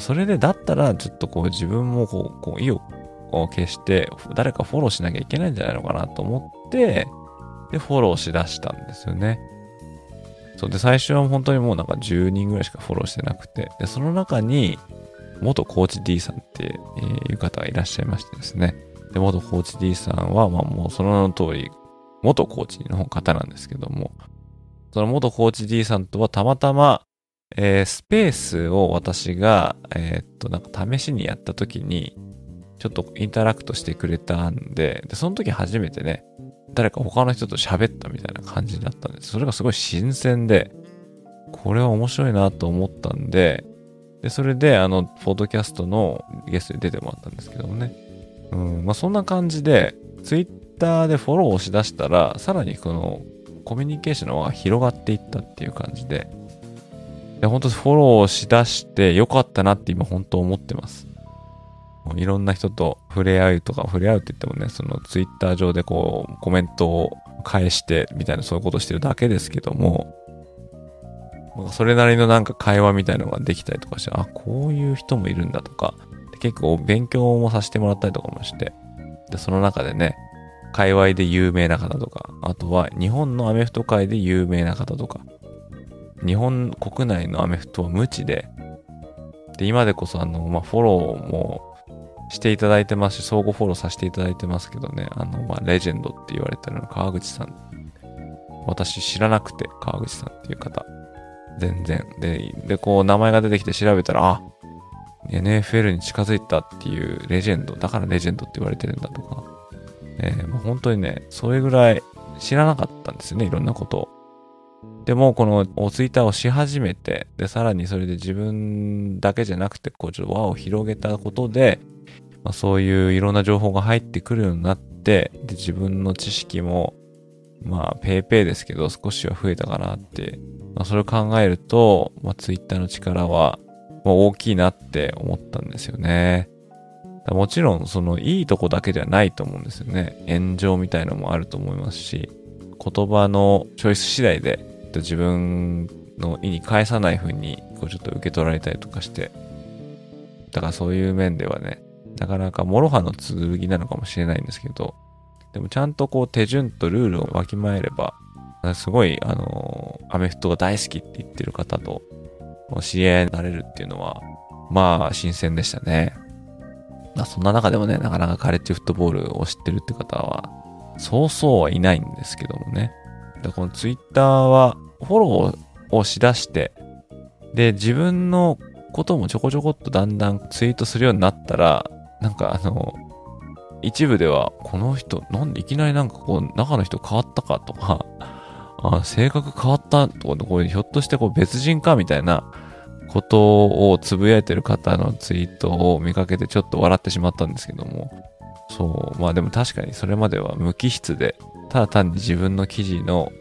それでだったらちょっと自分も意を消して誰かフォローしなきゃいけないんじゃないのかなと思って、でフォローしだしたんですよね。そうで最初は本当にもう10人ぐらいしかフォローしてなくて、でその中に元コーチ D さんっていう方がいらっしゃいましてですね。で元コーチ D さんはもうその名の通り元コーチの方なんですけども、その元コーチ D さんとはたまたまスペースを私が、試しにやった時に、ちょっとインタラクトしてくれたんで、で、その時初めてね、誰か他の人と喋ったみたいな感じだったんです。それがすごい新鮮で、これは面白いなと思ったんで、で、それでポッドキャストのゲストに出てもらったんですけどもね。そんな感じで、ツイッターでフォローをしだしたら、さらにコミュニケーションの輪が広がっていったっていう感じで、本当にフォローしだしてよかったなって今本当思ってます。いろんな人と触れ合うって言ってもね、そのツイッター上でコメントを返してみたいなそういうことしてるだけですけども、それなりの会話みたいなのができたりとかして、こういう人もいるんだとか、結構勉強もさせてもらったりとかもして、で、その中でね、界隈で有名な方とか、あとは日本のアメフト界で有名な方とか、日本国内のアメフトは無知で、で、今でこそフォローもしていただいてますし、相互フォローさせていただいてますけどね、レジェンドって言われてるの川口さん。私知らなくて、川口さんっていう方。全然。で、名前が出てきて調べたら、NFL に近づいたっていうレジェンドだからレジェンドって言われてるんだとか、もう本当にね、それぐらい知らなかったんですよね、いろんなことを。でもこのツイッターをし始めて、でさらにそれで自分だけじゃなくてこうちょっと輪を広げたことで、まあ、そういういろんな情報が入ってくるようになって、で自分の知識もまあペーペーですけど少しは増えたかなって、まあ、それを考えると、まあ、ツイッターの力は大きいなって思ったんですよね。もちろんそのいいとこだけじゃないと思うんですよね。炎上みたいのもあると思いますし、言葉のチョイス次第で自分の意に返さない風にこうちょっと受け取られたりとかして、だからそういう面ではね、なかなか諸刃の剣なのかもしれないんですけど、でもちゃんとこう手順とルールをわきまえれば、すごいアメフトが大好きって言ってる方と知り合いになれるっていうのはまあ新鮮でしたね。そんな中でもね、なかなかカレッジフットボールを知ってるって方はそうそうはいないんですけどもね。このツイッターはフォローをしだして、で自分のこともちょこちょこっとだんだんツイートするようになったら、なんか一部ではこの人なんでいきなりなんかこう中の人変わったかとか、あ、性格変わったとか、こうひょっとしてこう別人かみたいなことをつぶやいてる方のツイートを見かけてちょっと笑ってしまったんですけども、そうまあでも確かにそれまでは無機質で、ただ単に自分の記事の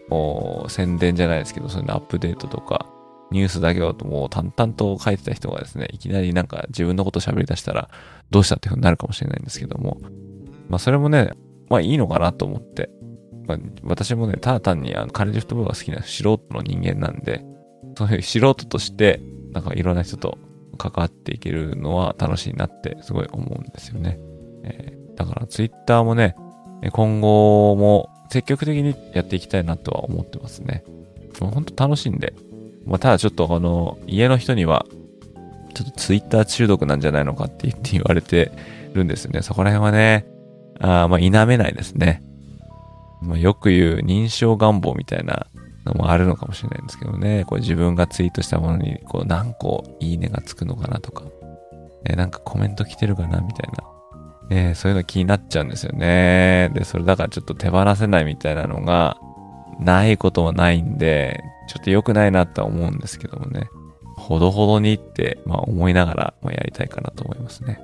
宣伝じゃないですけど、そのアップデートとかニュースだけをもう淡々と書いてた人がですね、いきなりなんか自分のこと喋り出したらどうしたっていう風になるかもしれないんですけども、まあそれもね、まあいいのかなと思って、まあ、私もね、ただ単にカレッジフットボールが好きな素人の人間なんで、そういう素人としてなんかいろんな人と関わっていけるのは楽しいなってすごい思うんですよね。だからツイッターもね、今後も積極的にやっていきたいなとは思ってますね。ほんと楽しんで、まあ、ただちょっと家の人にはちょっとツイッター中毒なんじゃないのかって言われてるんですよね。そこら辺はね、まあ否めないですね。まあ、よく言う認証願望みたいなのもあるのかもしれないんですけどね。こう自分がツイートしたものにこう何個いいねがつくのかなとか、なんかコメント来てるかなみたいな。そういうの気になっちゃうんですよね。で、それだからちょっと手放せないみたいなのがないこともないんで、ちょっと良くないなとは思うんですけどもね。ほどほどにって、まあ思いながらもやりたいかなと思いますね。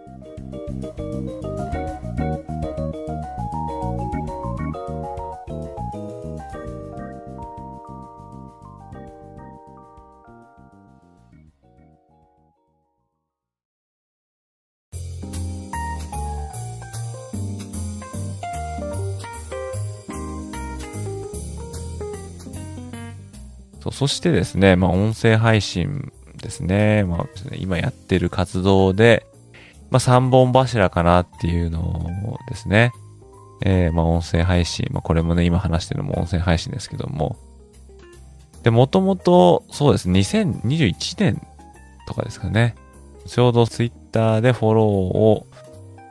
そしてですね、まあ音声配信ですね。まあ今やってる活動で、まあ3本柱かなっていうのですね。まあ音声配信、まあこれもね、今話してるのも音声配信ですけども。で、もともとそうですね、2021年とかですかね。ちょうどツイッターでフォローを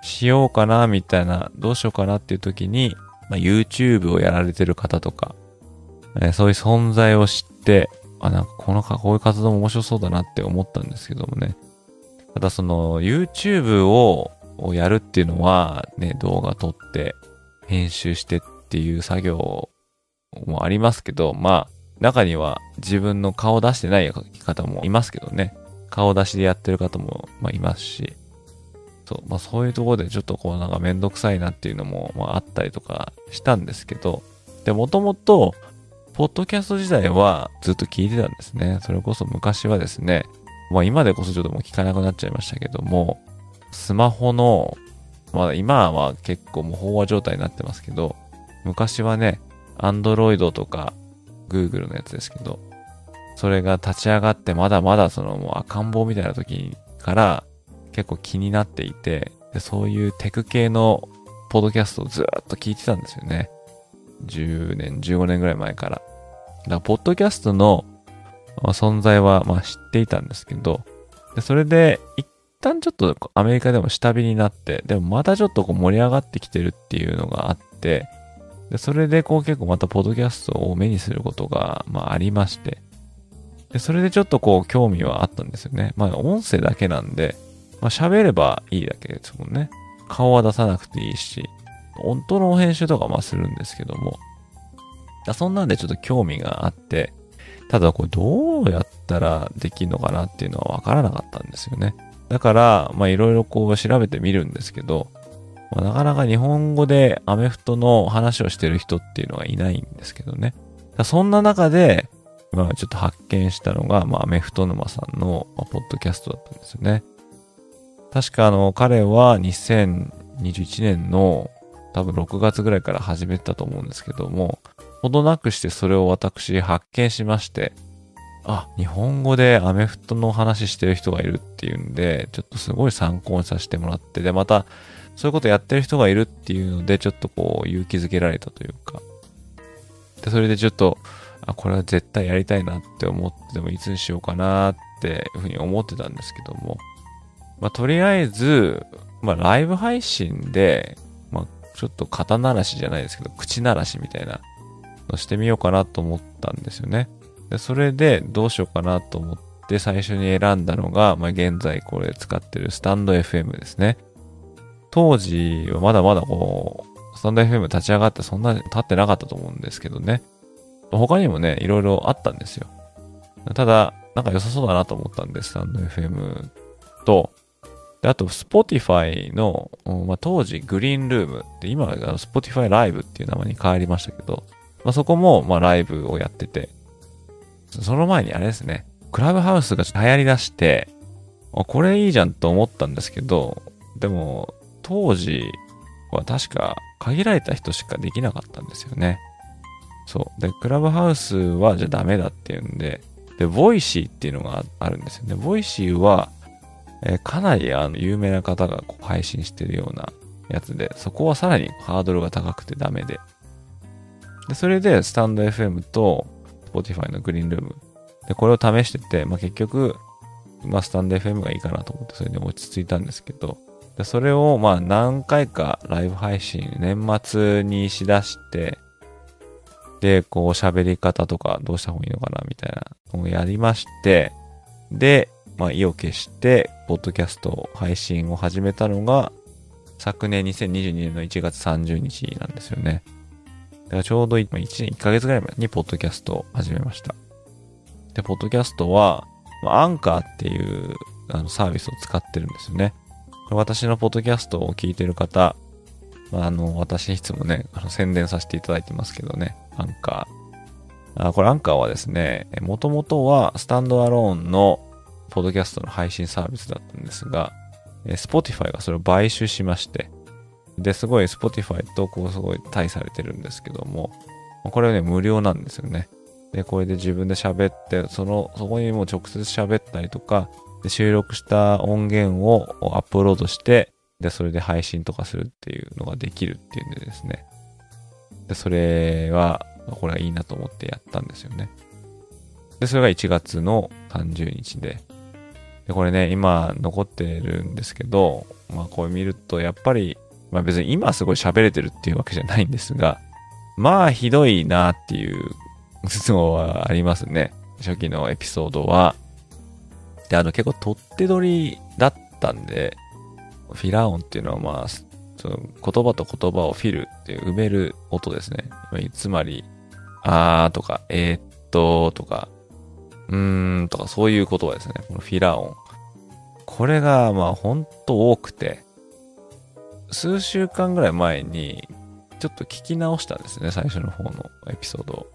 しようかなみたいな、どうしようかなっていう時に、まあ YouTube をやられてる方とか、そういう存在を知って、あ、なんかこういう活動も面白そうだなって思ったんですけどもね。ただYouTube をやるっていうのは、ね、動画撮って、編集してっていう作業もありますけど、まあ、中には自分の顔出してない方もいますけどね。顔出しでやってる方も、まあ、いますし。そう、まあ、そういうところでちょっとこうなんかめんどくさいなっていうのも、まあ、あったりとかしたんですけど、で、もともと、ポッドキャスト自体はずっと聞いてたんですね。それこそ昔はですね、まあ今でこそちょっともう聞かなくなっちゃいましたけども、スマホの、まあ今は結構もう飽和状態になってますけど、昔はね、Android とか Google のやつですけど、それが立ち上がってまだまだもう赤ん坊みたいな時から結構気になっていて、でそういうテク系のポッドキャストをずっと聞いてたんですよね。10年、15年ぐらい前から。だからポッドキャストの存在はまあ知っていたんですけど、でそれで一旦ちょっとアメリカでも下火になって、でもまたちょっとこう盛り上がってきてるっていうのがあって、でそれでこう結構またポッドキャストを目にすることがまあありまして、でそれでちょっとこう興味はあったんですよね。まあ音声だけなんでまあ、喋ればいいだけですもんね。顔は出さなくていいし、音の編集とかはするんですけども、そんなんでちょっと興味があって、ただこれどうやったらできるのかなっていうのはわからなかったんですよね。だから、まあいろいろこう調べてみるんですけど、まあ、なかなか日本語でアメフトの話をしてる人っていうのがいないんですけどね。そんな中で、まあちょっと発見したのが、まあアメフト沼さんのポッドキャストだったんですよね。確か彼は2021年の多分6月ぐらいから始めたと思うんですけども、ほどなくしてそれを私発見しまして、あ、日本語でアメフトの話してる人がいるっていうんで、ちょっとすごい参考にさせてもらって、で、またそういうことやってる人がいるっていうので、ちょっとこう勇気づけられたというか、で、それでちょっと、あ、これは絶対やりたいなって思って、でもいつにしようかなっていうふうに思ってたんですけども、まあ、とりあえず、まあ、ライブ配信で、まあ、ちょっと肩慣らしじゃないですけど、口慣らしみたいなのしてみようかなと思ったんですよね。で、それでどうしようかなと思って最初に選んだのが、まあ、現在これ使ってるスタンド FM ですね。当時はまだまだこう、スタンド FM 立ち上がってそんなに経ってなかったと思うんですけどね。他にもね、いろいろあったんですよ。ただ、なんか良さそうだなと思ったんです、スタンド FM と、であと、Spotify の、まあ、当時、グリーンルームって、今、Spotify ライブっていう名前に変わりましたけど、まあ、そこも、まあ、ライブをやってて、その前にあれですね、クラブハウスが流行り出して、あ、これいいじゃんと思ったんですけど、でも、当時は確か限られた人しかできなかったんですよね。そう。で、クラブハウスはじゃあダメだっていうんで、で、ボイシーっていうのがあるんですよね。ボイシーは、かなり有名な方がこう配信してるようなやつで、そこはさらにハードルが高くてダメで。で、それでスタンド FM と Spotify のグリーンルーム。で、これを試してて、まあ、結局、まあ、スタンド FM がいいかなと思って、それで落ち着いたんですけど、で、それをまあ何回かライブ配信、年末にしだして、で、こう喋り方とかどうした方がいいのかなみたいなのをやりまして、で、まあ、意を決して、ポッドキャスト配信を始めたのが、昨年2022年の1月30日なんですよね。だからちょうど1年1ヶ月ぐらい前に、ポッドキャストを始めました。で、ポッドキャストは、アンカーっていうサービスを使ってるんですよね。私のポッドキャストを聞いてる方、まあ、私いつもね、宣伝させていただいてますけどね、アンカー。これアンカーはですね、もともとはスタンドアローンのポッドキャストの配信サービスだったんですが、Spotify がそれを買収しまして、で、すごい Spotify とこうすごい対されてるんですけども、これはね、無料なんですよね。で、これで自分で喋って、そこにもう直接喋ったりとか、で収録した音源をアップロードして、で、それで配信とかするっていうのができるっていうんでですね。で、それは、これはいいなと思ってやったんですよね。で、それが1月の30日で。で、これね、今残ってるんですけど、まあこれ見るとやっぱり、まあ別に今すごい喋れてるっていうわけじゃないんですが、まあひどいなっていう質問はありますね。初期のエピソードは。で、結構取って取りだったんで、フィラ音っていうのはまあ、その言葉と言葉をフィルって埋める音ですね。つまり、あーとか、とか、とかそういう言葉ですね。このフィラ音。これがまあ本当多くて、数週間ぐらい前にちょっと聞き直したんですね。最初の方のエピソードを。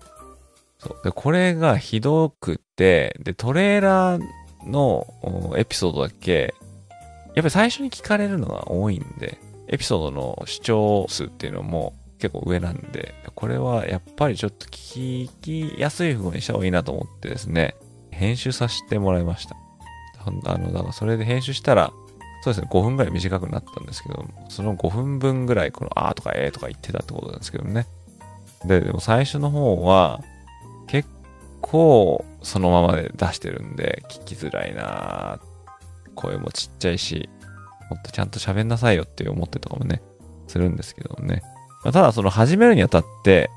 そう。で、これがひどくて、で、トレーラーのエピソードだけ、やっぱり最初に聞かれるのが多いんで、エピソードの視聴数っていうのも結構上なんで、これはやっぱりちょっと聞きやすい風にした方がいいなと思ってですね、編集させてもらいました。だからそれで編集したら、そうですね、5分ぐらい短くなったんですけど、その5分分ぐらいこのあーとかえーとか言ってたってことなんですけどね。でも最初の方は、結構そのままで出してるんで、聞きづらいなー。声もちっちゃいし、もっとちゃんと喋んなさいよって思ってとかもね、するんですけどね。まあ、ただ始めるにあたって、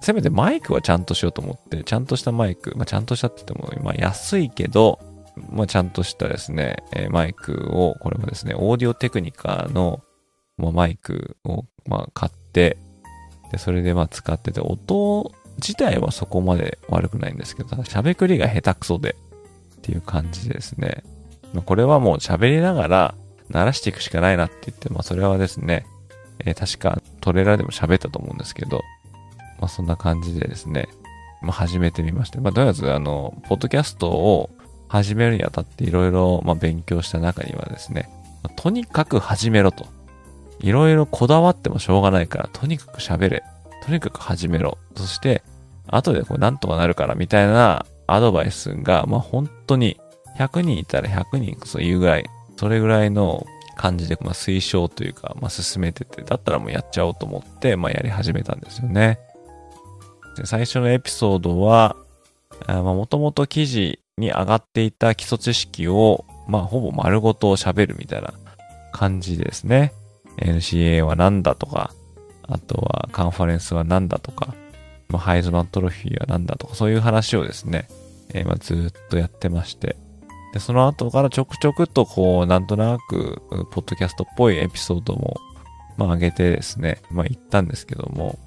せめてマイクはちゃんとしようと思って、ちゃんとしたマイク、まあちゃんとしたって言っても、まあ安いけど、まあ、ちゃんとしたですね、マイクを、これもですね、オーディオテクニカの、まあ、マイクを、まあ、買って、で、それでまあ使ってて、音自体はそこまで悪くないんですけど、ただ喋りが下手くそで、っていう感じでですね、まあ、これはもう喋りながら鳴らしていくしかないなって言って、まあ、それはですね、確かトレーラーでも喋ったと思うんですけど、まあ、そんな感じでですね、まあ、始めてみまして、まあ、とりあえずポッドキャストを始めるにあたっていろいろ勉強した中にはですね、まあ、とにかく始めろと、いろいろこだわってもしょうがないから、とにかく喋れ、とにかく始めろ、そして後でこうなんとかなるからみたいなアドバイスが、まあ、本当に100人いたら100人こそ言うぐらい、それぐらいの感じで、まあ、推奨というか、まあ、進めてて、だったらもうやっちゃおうと思って、まあ、やり始めたんですよね。で、最初のエピソードは、もともと記事に上がっていた基礎知識を、まあ、ほぼ丸ごと喋るみたいな感じですね。NCAA はなんだとか、あとはカンファレンスはなんだとか、まあ、ハイゾナントロフィーはなんだとか、そういう話をですね、まあ、ずっとやってまして、で、その後からちょくちょくとこう、なんとなく、ポッドキャストっぽいエピソードも、まあ上げてですね、まあ行ったんですけども。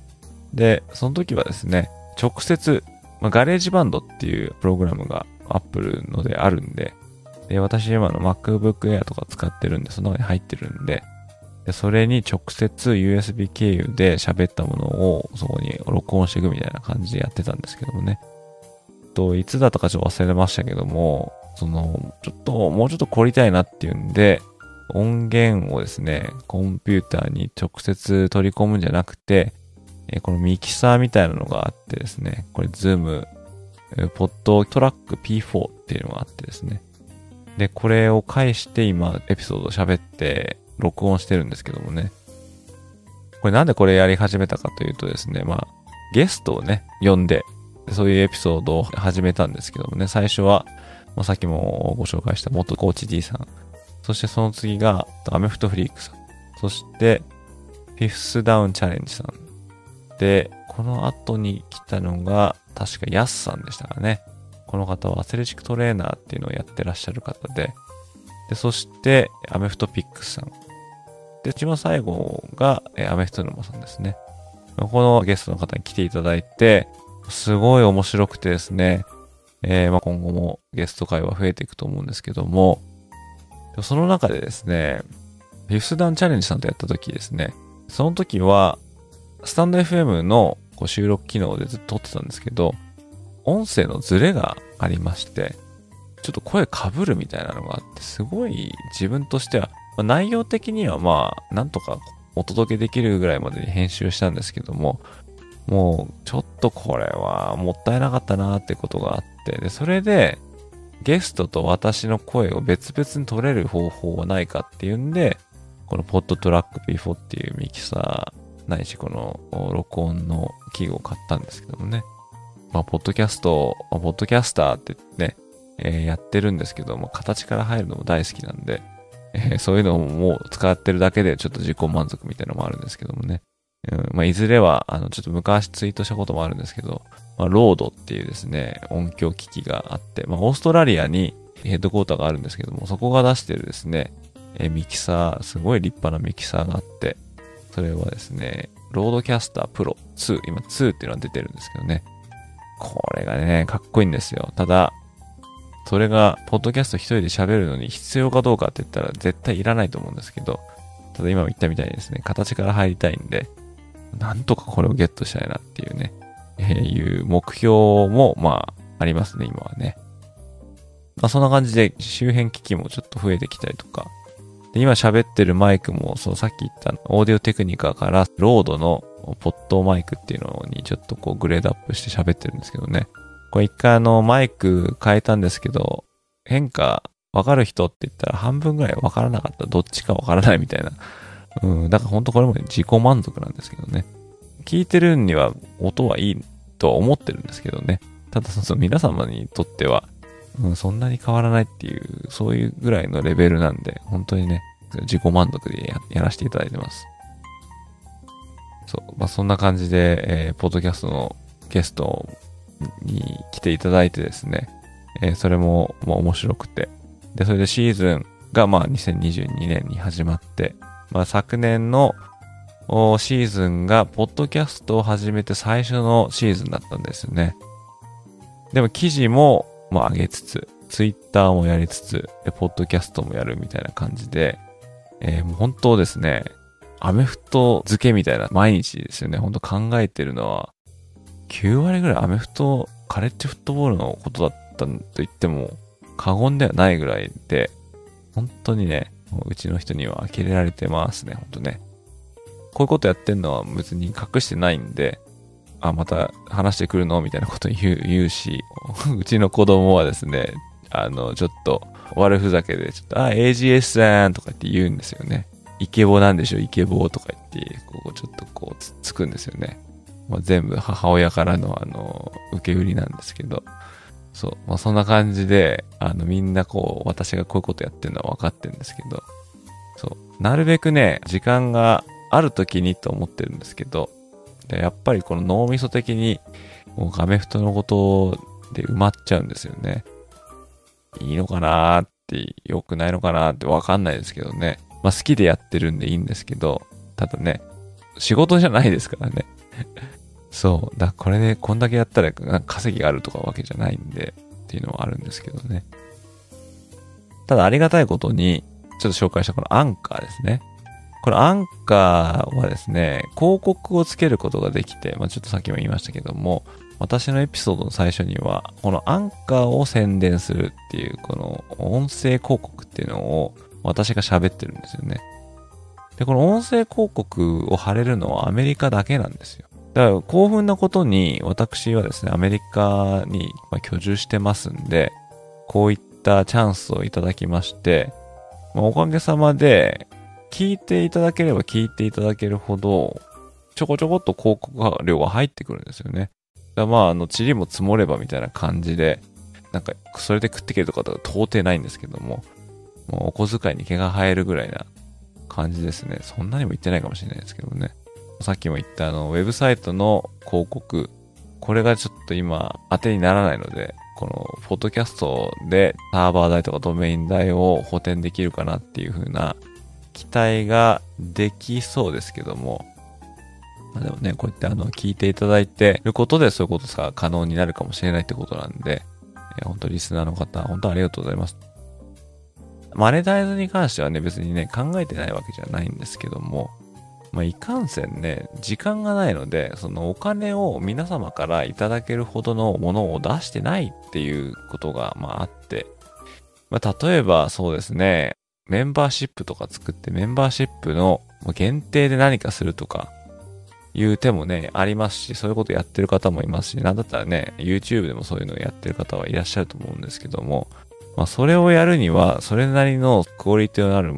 で、その時はですね、直接、まあ、ガレージバンドっていうプログラムが Apple のであるんで、で、私今の MacBook Air とか使ってるんで、その中に入ってるんで、で、それに直接 USB 経由で喋ったものをそこに録音していくみたいな感じでやってたんですけどもね。と、いつだったかちょっと忘れましたけども、ちょっと、もうちょっと凝りたいなっていうんで、音源をですね、コンピューターに直接取り込むんじゃなくて、このミキサーみたいなのがあってですね、これズーム、ポッドトラック P4 っていうのがあってですね。で、これを介して今、エピソード喋って、録音してるんですけどもね。これなんでこれやり始めたかというとですね、まあ、ゲストをね、呼んで、そういうエピソードを始めたんですけどもね、最初は、まあ、さっきもご紹介した元コーチ D さん。そしてその次がアメフトフリークさん。そしてフィフスダウンチャレンジさん。で、この後に来たのが確かヤスさんでしたからね。この方はアスレチックトレーナーっていうのをやってらっしゃる方で。で、そしてアメフトピックさん。で、一番最後がアメフト沼さんですね。このゲストの方に来ていただいて、すごい面白くてですね。まあ今後もゲスト会は増えていくと思うんですけども、その中でですね、フィフスダウンチャレンジさんとやった時ですね、その時はスタンド FM のこう収録機能でずっと撮ってたんですけど、音声のズレがありまして、ちょっと声被るみたいなのがあって、すごい自分としては、まあ、内容的にはまあなんとかお届けできるぐらいまでに編集したんですけども、もうちょっとこれはもったいなかったなーってことがあって、で、それでゲストと私の声を別々に取れる方法はないかっていうんで、このポッドトラック P4 っていうミキサーないしこの録音の器具を買ったんですけどもね。まあ、ポッドキャスターってね、やってるんですけども、形から入るのも大好きなんで、そういうのももう使ってるだけでちょっと自己満足みたいなのもあるんですけどもね。まあ、いずれは、ちょっと昔ツイートしたこともあるんですけど、まあ、ロードっていうですね、音響機器があって、まあ、オーストラリアにヘッドクォーターがあるんですけども、そこが出してるですね、ミキサー、すごい立派なミキサーがあって、それはですね、ロードキャスタープロ2、今2っていうのが出てるんですけどね。これがね、かっこいいんですよ。ただ、それが、ポッドキャスト一人で喋るのに必要かどうかって言ったら絶対いらないと思うんですけど、ただ今言ったみたいにですね、形から入りたいんで、なんとかこれをゲットしたいなっていうね、いう目標も、まあ、ありますね、今はね。まあ、そんな感じで周辺機器もちょっと増えてきたりとか。で、今喋ってるマイクも、そう、さっき言ったオーディオテクニカからロードのポッドマイクっていうのにちょっとこうグレードアップして喋ってるんですけどね。これ一回マイク変えたんですけど、変化わかる人って言ったら半分ぐらいわからなかった。どっちかわからないみたいな。だから本当これも自己満足なんですけどね。聞いてるには音はいいとは思ってるんですけどね。ただその皆様にとっては、そんなに変わらないっていう、そういうぐらいのレベルなんで、本当にね、自己満足でやらせていただいてます。そう、まあ、そんな感じで、ポッドキャストのゲストに来ていただいてですね、それも面白くて、でそれでシーズンが2022年に始まって、昨年のシーズンがポッドキャストを始めて最初のシーズンだったんですよね。でも記事も上げつつ、ツイッターもやりつつ、ポッドキャストもやるみたいな感じで、もう本当ですね、アメフト漬けみたいな毎日ですよね。本当考えてるのは9割ぐらいアメフト、カレッジフットボールのことだったと言っても過言ではないぐらいで、本当にね、うちの人には呆れられてますね、本当ね。こういうことやってんのは別に隠してないんで、また話してくるのみたいなこと言うし、うちの子供はですね、ちょっと悪ふざけで、ちょっと、AGS さんとかって言うんですよね。イケボなんでしょ、イケボとか言って、こうちょっとこうつくんですよね。全部母親からの受け売りなんですけど、そう、そんな感じで、みんなこう、私がこういうことやってるのは分かってるんですけど、そう、なるべくね、時間がある時にと思ってるんですけど、やっぱりこの脳みそ的に、もうアメフトのことで埋まっちゃうんですよね。いいのかなーって、良くないのかなーって分かんないですけどね。好きでやってるんでいいんですけど、ただね、仕事じゃないですからね。そう。これで、こんだけやったら稼ぎがあるとかわけじゃないんで、っていうのはあるんですけどね。ただありがたいことに、ちょっと紹介したこのアンカーですね。このアンカーはですね、広告をつけることができて、ちょっとさっきも言いましたけども、私のエピソードの最初には、このアンカーを宣伝するっていう、この音声広告っていうのを私が喋ってるんですよね。で、この音声広告を貼れるのはアメリカだけなんですよ。だから興奮なことに私はですね、アメリカに居住してますんで、こういったチャンスをいただきまして、おかげさまで、聞いていただければ聞いていただけるほど、ちょこちょこっと広告量が入ってくるんですよね。だから塵も積もればみたいな感じで、それで食っていけるとか到底ないんですけども、もうお小遣いに毛が生えるぐらいな感じですね。そんなにも言ってないかもしれないですけどね。さっきも言ったウェブサイトの広告、これがちょっと今当てにならないので、このポッドキャストでサーバー代とかドメイン代を補填できるかなっていう風な期待ができそうですけども、でもね、こうやって聞いていただいてることでそういうことが可能になるかもしれないってことなんで、本当リスナーの方、本当ありがとうございます。マネタイズに関してはね、別にね、考えてないわけじゃないんですけども、いかんせんね、時間がないので、そのお金を皆様からいただけるほどのものを出してないっていうことがあって、例えばそうですね、メンバーシップとか作ってメンバーシップの限定で何かするとかいう手もね、ありますし、そういうことやってる方もいますし、なんだったらね、YouTube でもそういうのをやってる方はいらっしゃると思うんですけども、それをやるには、それなりのクオリティのある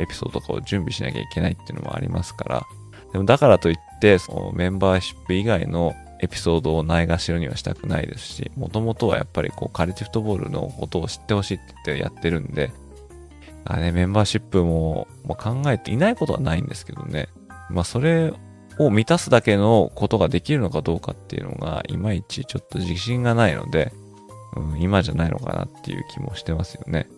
エピソードとかを準備しなきゃいけないっていうのもありますから、でもだからといって、そのメンバーシップ以外のエピソードをないがしろにはしたくないですし、もともとはやっぱりカレッジフットボールのことを知ってほしいって言ってやってるんで、ね、メンバーシップも考えていないことはないんですけどね。それを満たすだけのことができるのかどうかっていうのが、いまいちちょっと自信がないので、今じゃないのかなっていう気もしてますよね。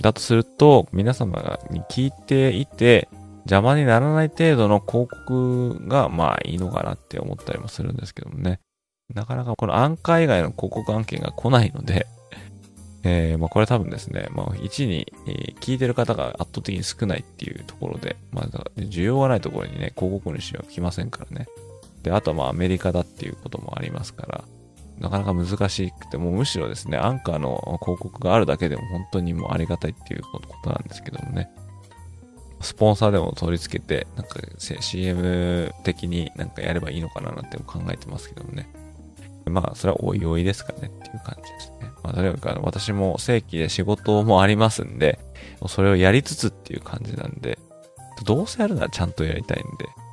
だとすると、皆様に聞いていて、邪魔にならない程度の広告が、いいのかなって思ったりもするんですけどもね。なかなかこのアンカー以外の広告案件が来ないので、これ多分ですね、1に聞いてる方が圧倒的に少ないっていうところで、需要がないところにね、広告主は来ませんからね。で、あとはアメリカだっていうこともありますから、なかなか難しくて、もうむしろですね、アンカーの広告があるだけでも本当にもうありがたいっていうことなんですけどもね。スポンサーでも取り付けて、CM 的にやればいいのかななんて考えてますけどもね。それはおいおいですかねっていう感じですね。とにかく私も正規で仕事もありますんで、それをやりつつっていう感じなんで、どうせやるならちゃんとやりたいん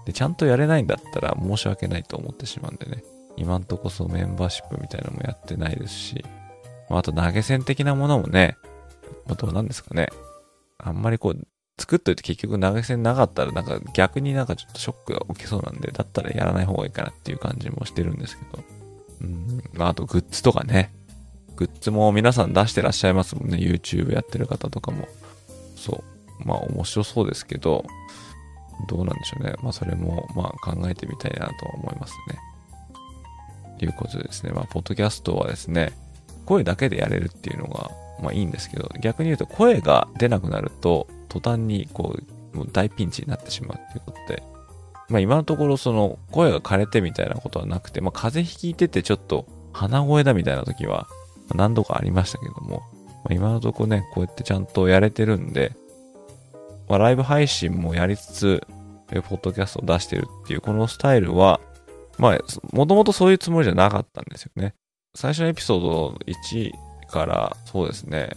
で、ちゃんとやれないんだったら申し訳ないと思ってしまうんでね。今んとこメンバーシップみたいなのもやってないですし、あと投げ銭的なものもね、どうなんですかね。あんまり作っといて結局投げ銭なかったら逆にちょっとショックが起きそうなんで、だったらやらない方がいいかなっていう感じもしてるんですけど。あとグッズとかね。グッズも皆さん出してらっしゃいますもんね。 YouTube やってる方とかも。そう。まあ面白そうですけど、どうなんでしょうね。まあそれもまあ考えてみたいなと思いますね。ということでですね。まあポッドキャストはですね、声だけでやれるっていうのがまあいいんですけど、逆に言うと声が出なくなると途端にこうもう大ピンチになってしまうっていうことで、まあ今のところその声が枯れてみたいなことはなくて、まあ風邪ひいててちょっと鼻声だみたいな時は何度かありましたけども、まあ、今のところね、こうやってちゃんとやれてるんで、まあ、ライブ配信もやりつつ、ポッドキャストを出してるっていうこのスタイルは、まあ、もともとそういうつもりじゃなかったんですよね。最初のエピソード1から、そうですね、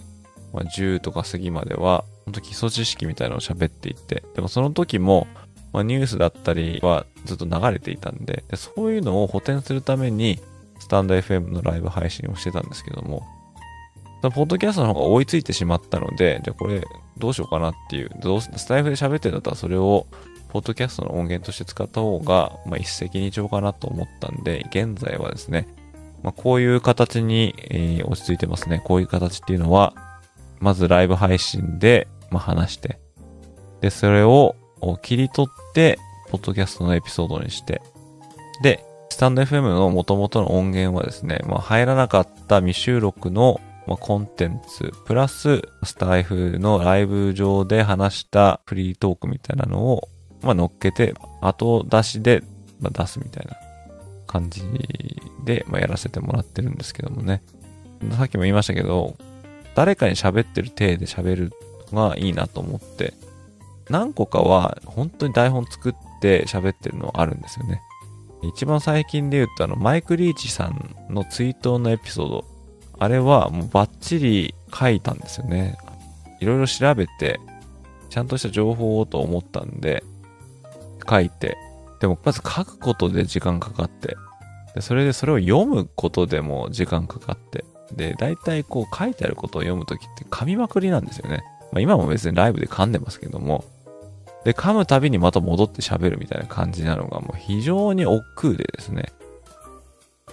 まあ、10とか過ぎまでは、本当基礎知識みたいなのを喋っていて、でもその時も、まあ、ニュースだったりはずっと流れていたんで、そういうのを補填するために、スタンド FM のライブ配信をしてたんですけども、ポッドキャストの方が追いついてしまったので、じゃあこれどうしようかなっていう、スタイフで喋ってるんだったらそれをポッドキャストの音源として使った方が、まあ、一石二鳥かなと思ったんで、現在はですね、まあ、こういう形に、落ち着いてますね。こういう形っていうのは、まずライブ配信で、まあ、話して、で、それを切り取って、ポッドキャストのエピソードにして、で、スタンド FM の元々の音源はですね、まあ、入らなかった未収録のコンテンツ、プラススタイフのライブ上で話したフリートークみたいなのを、まあ、乗っけて、後出しで出すみたいな感じでやらせてもらってるんですけどもね。さっきも言いましたけど、誰かに喋ってる体で喋るのがいいなと思って、何個かは本当に台本作って喋ってるのはあるんですよね。一番最近で言うとマイク・リーチさんのツイートのエピソード、あれはもうバッチリ書いたんですよね。いろいろ調べてちゃんとした情報をと思ったんで書いて、でもまず書くことで時間かかって、でそれを読むことでも時間かかって、で大体こう書いてあることを読むときって噛みまくりなんですよね。まあ、今も別にライブで噛んでますけども、で噛むたびにまた戻って喋るみたいな感じなのがもう非常に億劫でですね。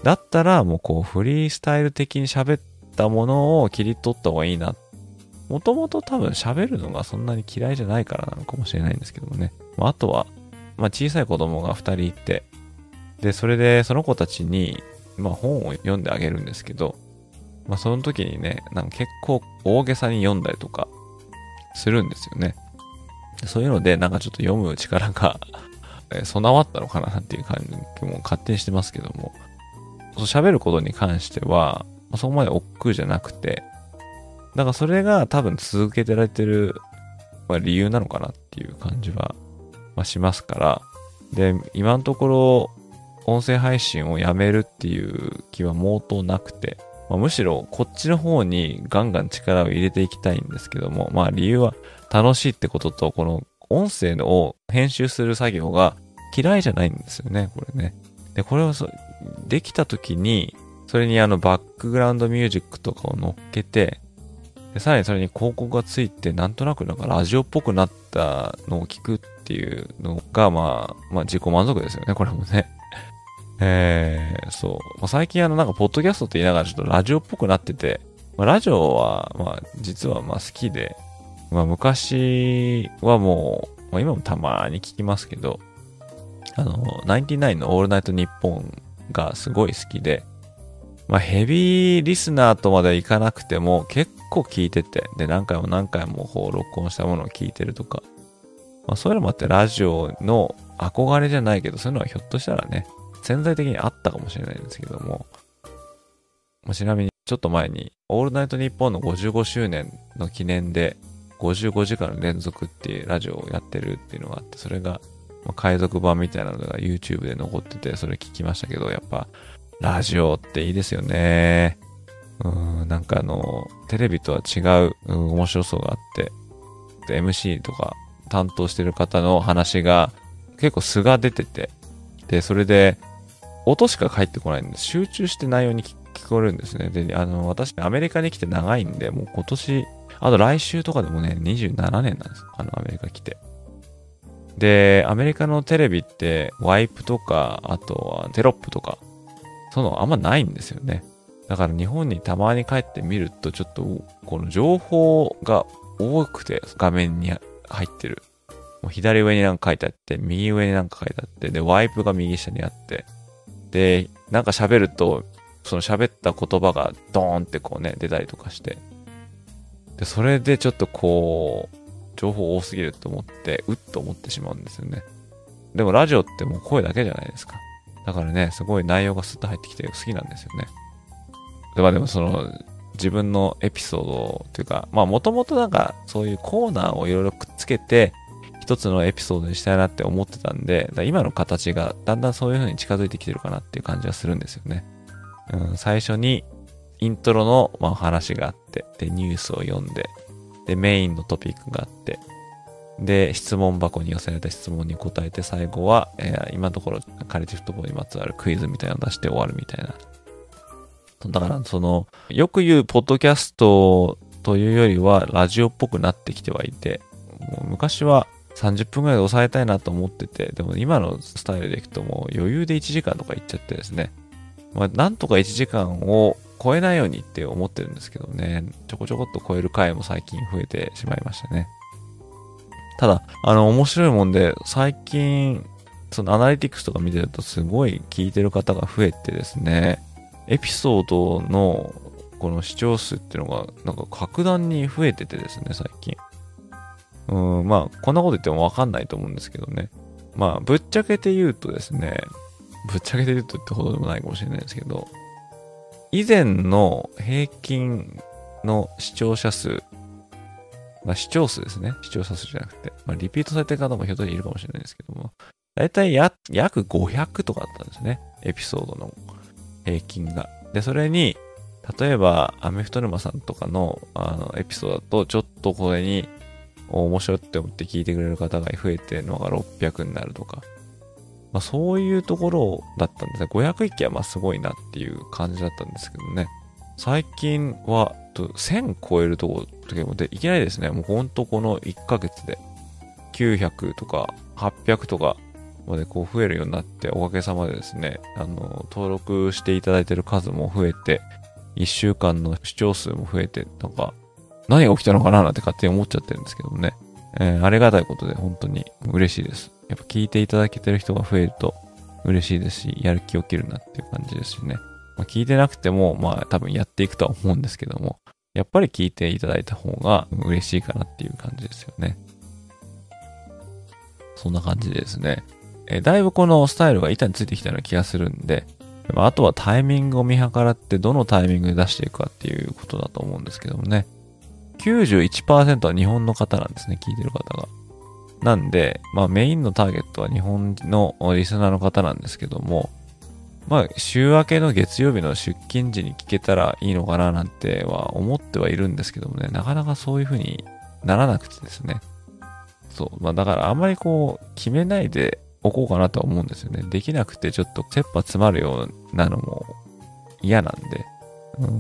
だったらもうこうフリースタイル的に喋ったものを切り取った方がいいな。もともと多分喋るのがそんなに嫌いじゃないからなのかもしれないんですけどもね。あとはまあ小さい子供が2人いて、でそれでその子たちにまあ本を読んであげるんですけど、まあその時にね、なんか結構大げさに読んだりとかするんですよね。そういうので、なんかちょっと読む力が備わったのかなっていう感じも勝手にしてますけども、喋ることに関しては、そこまで億劫じゃなくて、だからそれが多分続けてられてる理由なのかなっていう感じはしますから、で、今のところ音声配信をやめるっていう気は毛頭なくて、まあ、むしろこっちの方にガンガン力を入れていきたいんですけども、まあ理由は楽しいってことと、この音声を編集する作業が嫌いじゃないんですよね、これね。で、これをできた時に、それにバックグラウンドミュージックとかを乗っけて、でさらにそれに広告がついて、なんとなくなんかラジオっぽくなったのを聞くっていうのが、まあ自己満足ですよね、これもね。そう。まあ、最近なんかポッドキャストって言いながらちょっとラジオっぽくなってて、まあ、ラジオはまあ実はまあ好きで、まあ昔はもう、まあ、今もたまに聞きますけど、99のオールナイトニッポンがすごい好きで、まあヘビーリスナーとまではいかなくても結構聞いてて、で何回もこう録音したものを聞いてるとか、まあそういうのもあってラジオの憧れじゃないけど、そういうのはひょっとしたらね、潜在的にあったかもしれないんですけども、ちなみにちょっと前にオールナイトニッポンの55周年の記念で55時間連続っていうラジオをやってるっていうのがあって、それが海賊版みたいなのが YouTube で残ってて、それ聞きましたけど、やっぱラジオっていいですよね。なんかテレビとは違う、面白さがあって、で MC とか担当してる方の話が結構素が出てて、でそれで音しか返ってこないんです。集中して内容に聞こえるんですね。で、私、アメリカに来て長いんで、もう今年、あと来週とかでもね、27年なんです。アメリカ来て。で、アメリカのテレビって、ワイプとか、あとはテロップとか、そのあんまないんですよね。だから日本にたまに帰ってみるとちょっとこの情報が多くて画面に入ってる。もう左上になんか書いてあって、右上になんか書いてあって、で、ワイプが右下にあって、で、なんか喋ると、その喋った言葉がドーンってこうね、出たりとかして。で、それでちょっとこう、情報多すぎると思って、うっと思ってしまうんですよね。でもラジオってもう声だけじゃないですか。だからね、すごい内容がスッと入ってきて好きなんですよね。まあでもその、自分のエピソードというか、まあもともとなんかそういうコーナーをいろいろくっつけて、一つのエピソードにしたいなって思ってたんで、今の形がだんだんそういう風に近づいてきてるかなっていう感じはするんですよね。うん、最初にイントロのまあ話があって、でニュースを読んで、でメインのトピックがあって、で質問箱に寄せられた質問に答えて最後は、今のところカレッジフットボールにまつわるクイズみたいなのを出して終わるみたいな。だからそのよく言うポッドキャストというよりはラジオっぽくなってきてはいて、もう昔は30分ぐらいで抑えたいなと思ってて、でも今のスタイルでいくともう余裕で1時間とかいっちゃってですね、まあ、なんとか1時間を超えないようにって思ってるんですけどね、ちょこちょこっと超える回も最近増えてしまいましたね。ただ面白いもんで最近そのアナリティクスとか見てるとすごい聞いてる方が増えてですね、エピソードのこの視聴数っていうのがなんか格段に増えててですね、最近。まあこんなこと言ってもわかんないと思うんですけどね。まあぶっちゃけて言うとですね、ぶっちゃけて言うとってほどでもないかもしれないですけど、以前の平均の視聴者数、まあ視聴数ですね。視聴者数じゃなくて、まあリピートされてる方もひょっといるかもしれないですけども、だいたい約500とかあったんですね、エピソードの平均が。で、それに、例えば、アメフト沼さんとかの、エピソードだと、ちょっとこれに、面白いって思って聞いてくれる方が増えてるのが600になるとか。まあ、そういうところだったんですね。500域はまあすごいなっていう感じだったんですけどね。最近は、1000超えるところで、いきなりですね、もうほんとこの1ヶ月で、900とか800とか、までこう増えるようになって、おかげさまでですね、登録していただいてる数も増えて、1週間の視聴数も増えて、なんか、何が起きたのかななんて勝手に思っちゃってるんですけどもね。ありがたいことで本当に嬉しいです。やっぱ聞いていただけてる人が増えると嬉しいですし、やる気起きるなっていう感じですしね。まあ、聞いてなくても、まあ多分やっていくとは思うんですけども、やっぱり聞いていただいた方が嬉しいかなっていう感じですよね。そんな感じでですね。だいぶこのスタイルが板についてきたような気がするんで、あとはタイミングを見計らってどのタイミングで出していくかっていうことだと思うんですけどもね。91% は日本の方なんですね、聞いてる方が。なんで、まあメインのターゲットは日本のリスナーの方なんですけども、まあ週明けの月曜日の出勤時に聞けたらいいのかななんては思ってはいるんですけどもね、なかなかそういう風にならなくてですね。そう、まあだからあんまりこう決めないでおこうかなとは思うんですよね。できなくてちょっと切羽詰まるようなのも嫌なんで、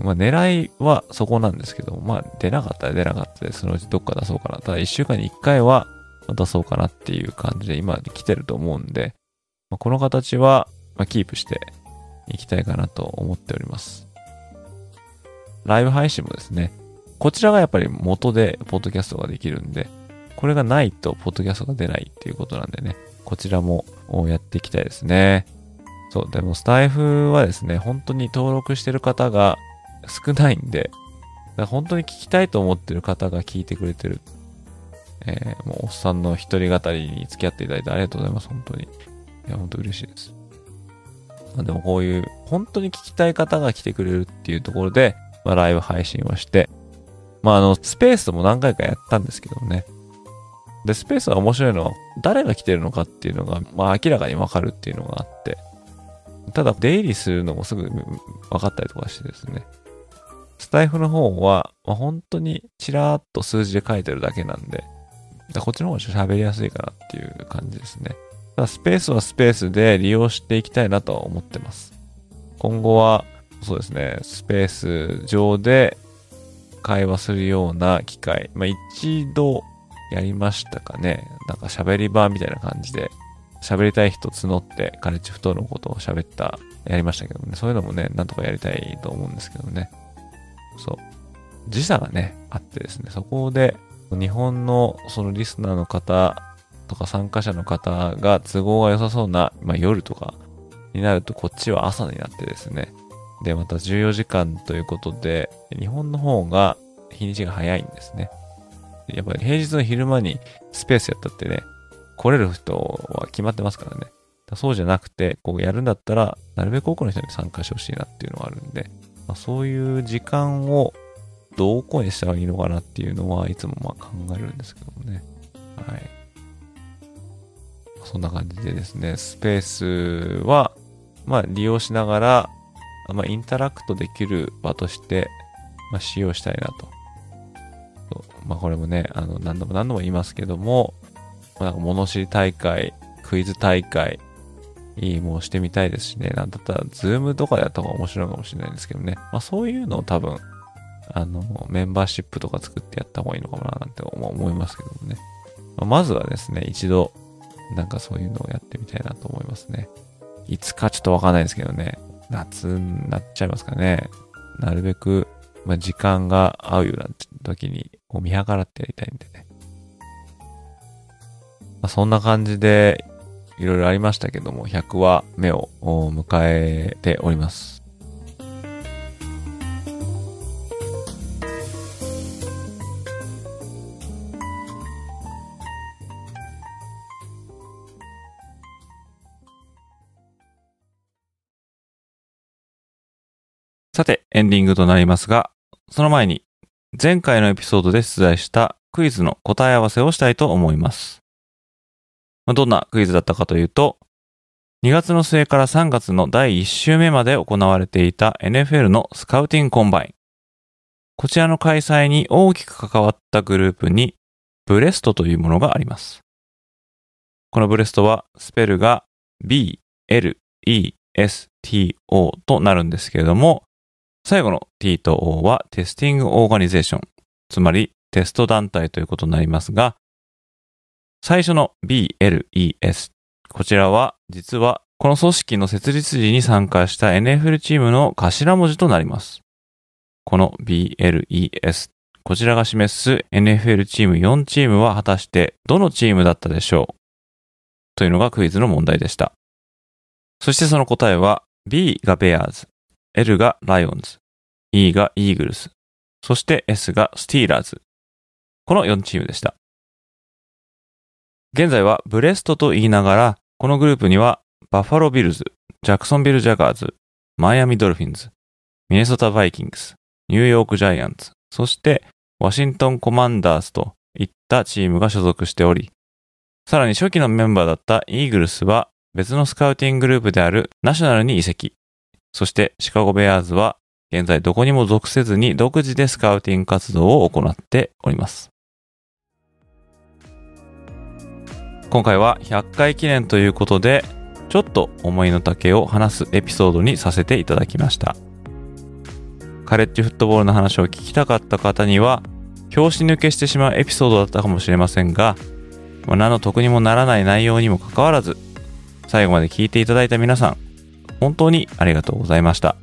まあ狙いはそこなんですけど、まあ出なかったら出なかったでそのうちどっか出そうかな。ただ1週間に1回は出そうかなっていう感じで今来てると思うんで、まあ、この形はキープしていきたいかなと思っております。ライブ配信もですね、こちらがやっぱり元でポッドキャストができるんで、これがないとポッドキャストが出ないっていうことなんでね、こちらもやっていきたいですね。そう、でもスタイフはですね、本当に登録してる方が少ないんで、本当に聞きたいと思ってる方が聞いてくれてる。もうおっさんの一人語りに付き合っていただいてありがとうございます、本当に。いや、本当嬉しいです。まあ、でもこういう、本当に聞きたい方が来てくれるっていうところで、まあライブ配信をして、まあスペースも何回かやったんですけどもね。で、スペースは面白いのは、誰が来てるのかっていうのが、まあ明らかにわかるっていうのがあって、ただ出入りするのもすぐわかったりとかしてですね、スタイフの方は、まあ、本当にちらーっと数字で書いてるだけなんで、こっちの方が喋りやすいかなっていう感じですね。ただスペースはスペースで利用していきたいなとは思ってます。今後は、そうですね、スペース上で会話するような機会、まあ一度、やりましたかね。なんか喋り場みたいな感じで、喋りたい人募ってカレッジフットボールのことを喋ったやりましたけどね、そういうのもね、なんとかやりたいと思うんですけどね。そう。時差がね、あってですね、そこで、日本のそのリスナーの方とか参加者の方が都合が良さそうな、まあ夜とかになるとこっちは朝になってですね。で、また14時間ということで、日本の方が日にちが早いんですね。やっぱり平日の昼間にスペースやったってね、来れる人は決まってますからね。そうじゃなくて、こうやるんだったら、なるべく多くの人に参加してほしいなっていうのがあるんで、まあ、そういう時間をどこにしたらいいのかなっていうのはいつもまあ考えるんですけどもね。はい。そんな感じでですね、スペースは、まあ利用しながら、まあインタラクトできる場として、まあ使用したいなと。まあこれもね、何度も言いますけども、なんか物知り大会、クイズ大会、いいもうしてみたいですしね。なんだったら、ズームとかでやった方が面白いかもしれないですけどね。まあそういうのを多分、メンバーシップとか作ってやった方がいいのかななんて思いますけどもね。まずはですね、一度、なんかそういうのをやってみたいなと思いますね。いつかちょっとわかんないですけどね。夏になっちゃいますかね。なるべく、まあ時間が合うような時に、こう見計らってやりたいんでね。まあそんな感じで、いろいろありましたけども、100話目を迎えております。さて、エンディングとなりますが、その前に、前回のエピソードで出題したクイズの答え合わせをしたいと思います。どんなクイズだったかというと、2月の末から3月の第1週目まで行われていた NFL のスカウティングコンバイン。こちらの開催に大きく関わったグループにブレストというものがあります。このブレストはスペルが BLESTO となるんですけれども、最後の T と O はテスティングオーガニゼーション、つまりテスト団体ということになりますが、最初の BLES、こちらは実はこの組織の設立時に参加した NFL チームの頭文字となります。この BLES、こちらが示す NFL チーム4チームは果たしてどのチームだったでしょうというのがクイズの問題でした。そしてその答えは B がベアーズ、L がライオンズ、E がイーグルス、そして S がスティーラーズ。この4チームでした。現在はブレストと言いながら、このグループにはバファロービルズ、ジャクソンビルジャガーズ、マイアミドルフィンズ、ミネソタバイキングス、ニューヨークジャイアンツ、そしてワシントンコマンダーズといったチームが所属しており、さらに初期のメンバーだったイーグルスは別のスカウティンググループであるナショナルに移籍、そしてシカゴベアーズは現在どこにも属せずに独自でスカウティング活動を行っております。今回は100回記念ということで、ちょっと思いの丈を話すエピソードにさせていただきました。カレッジフットボールの話を聞きたかった方には、拍子抜けしてしまうエピソードだったかもしれませんが、何の得にもならない内容にもかかわらず、最後まで聞いていただいた皆さん、本当にありがとうございました。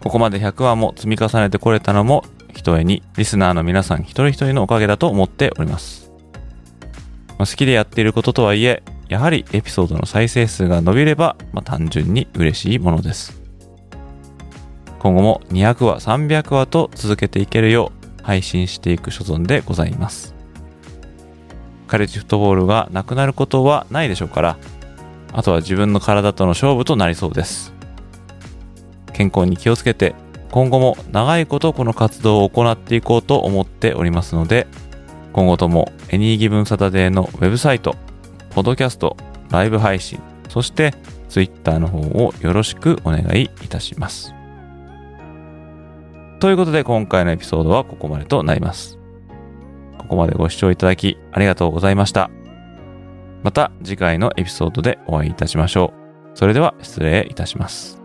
ここまで100話も積み重ねてこれたのも、ひとえにリスナーの皆さん一人一人のおかげだと思っております。好きでやっていることとはいえ、やはりエピソードの再生数が伸びれば、単純に嬉しいものです。今後も200話、300話と続けていけるよう配信していく所存でございます。カレッジフットボールがなくなることはないでしょうから、あとは自分の体との勝負となりそうです。健康に気をつけて、今後も長いことこの活動を行っていこうと思っておりますので、今後とも Any Given Saturday のウェブサイト、ポッドキャスト、ライブ配信、そしてツイッターの方をよろしくお願いいたします。ということで今回のエピソードはここまでとなります。ここまでご視聴いただきありがとうございました。また次回のエピソードでお会いいたしましょう。それでは失礼いたします。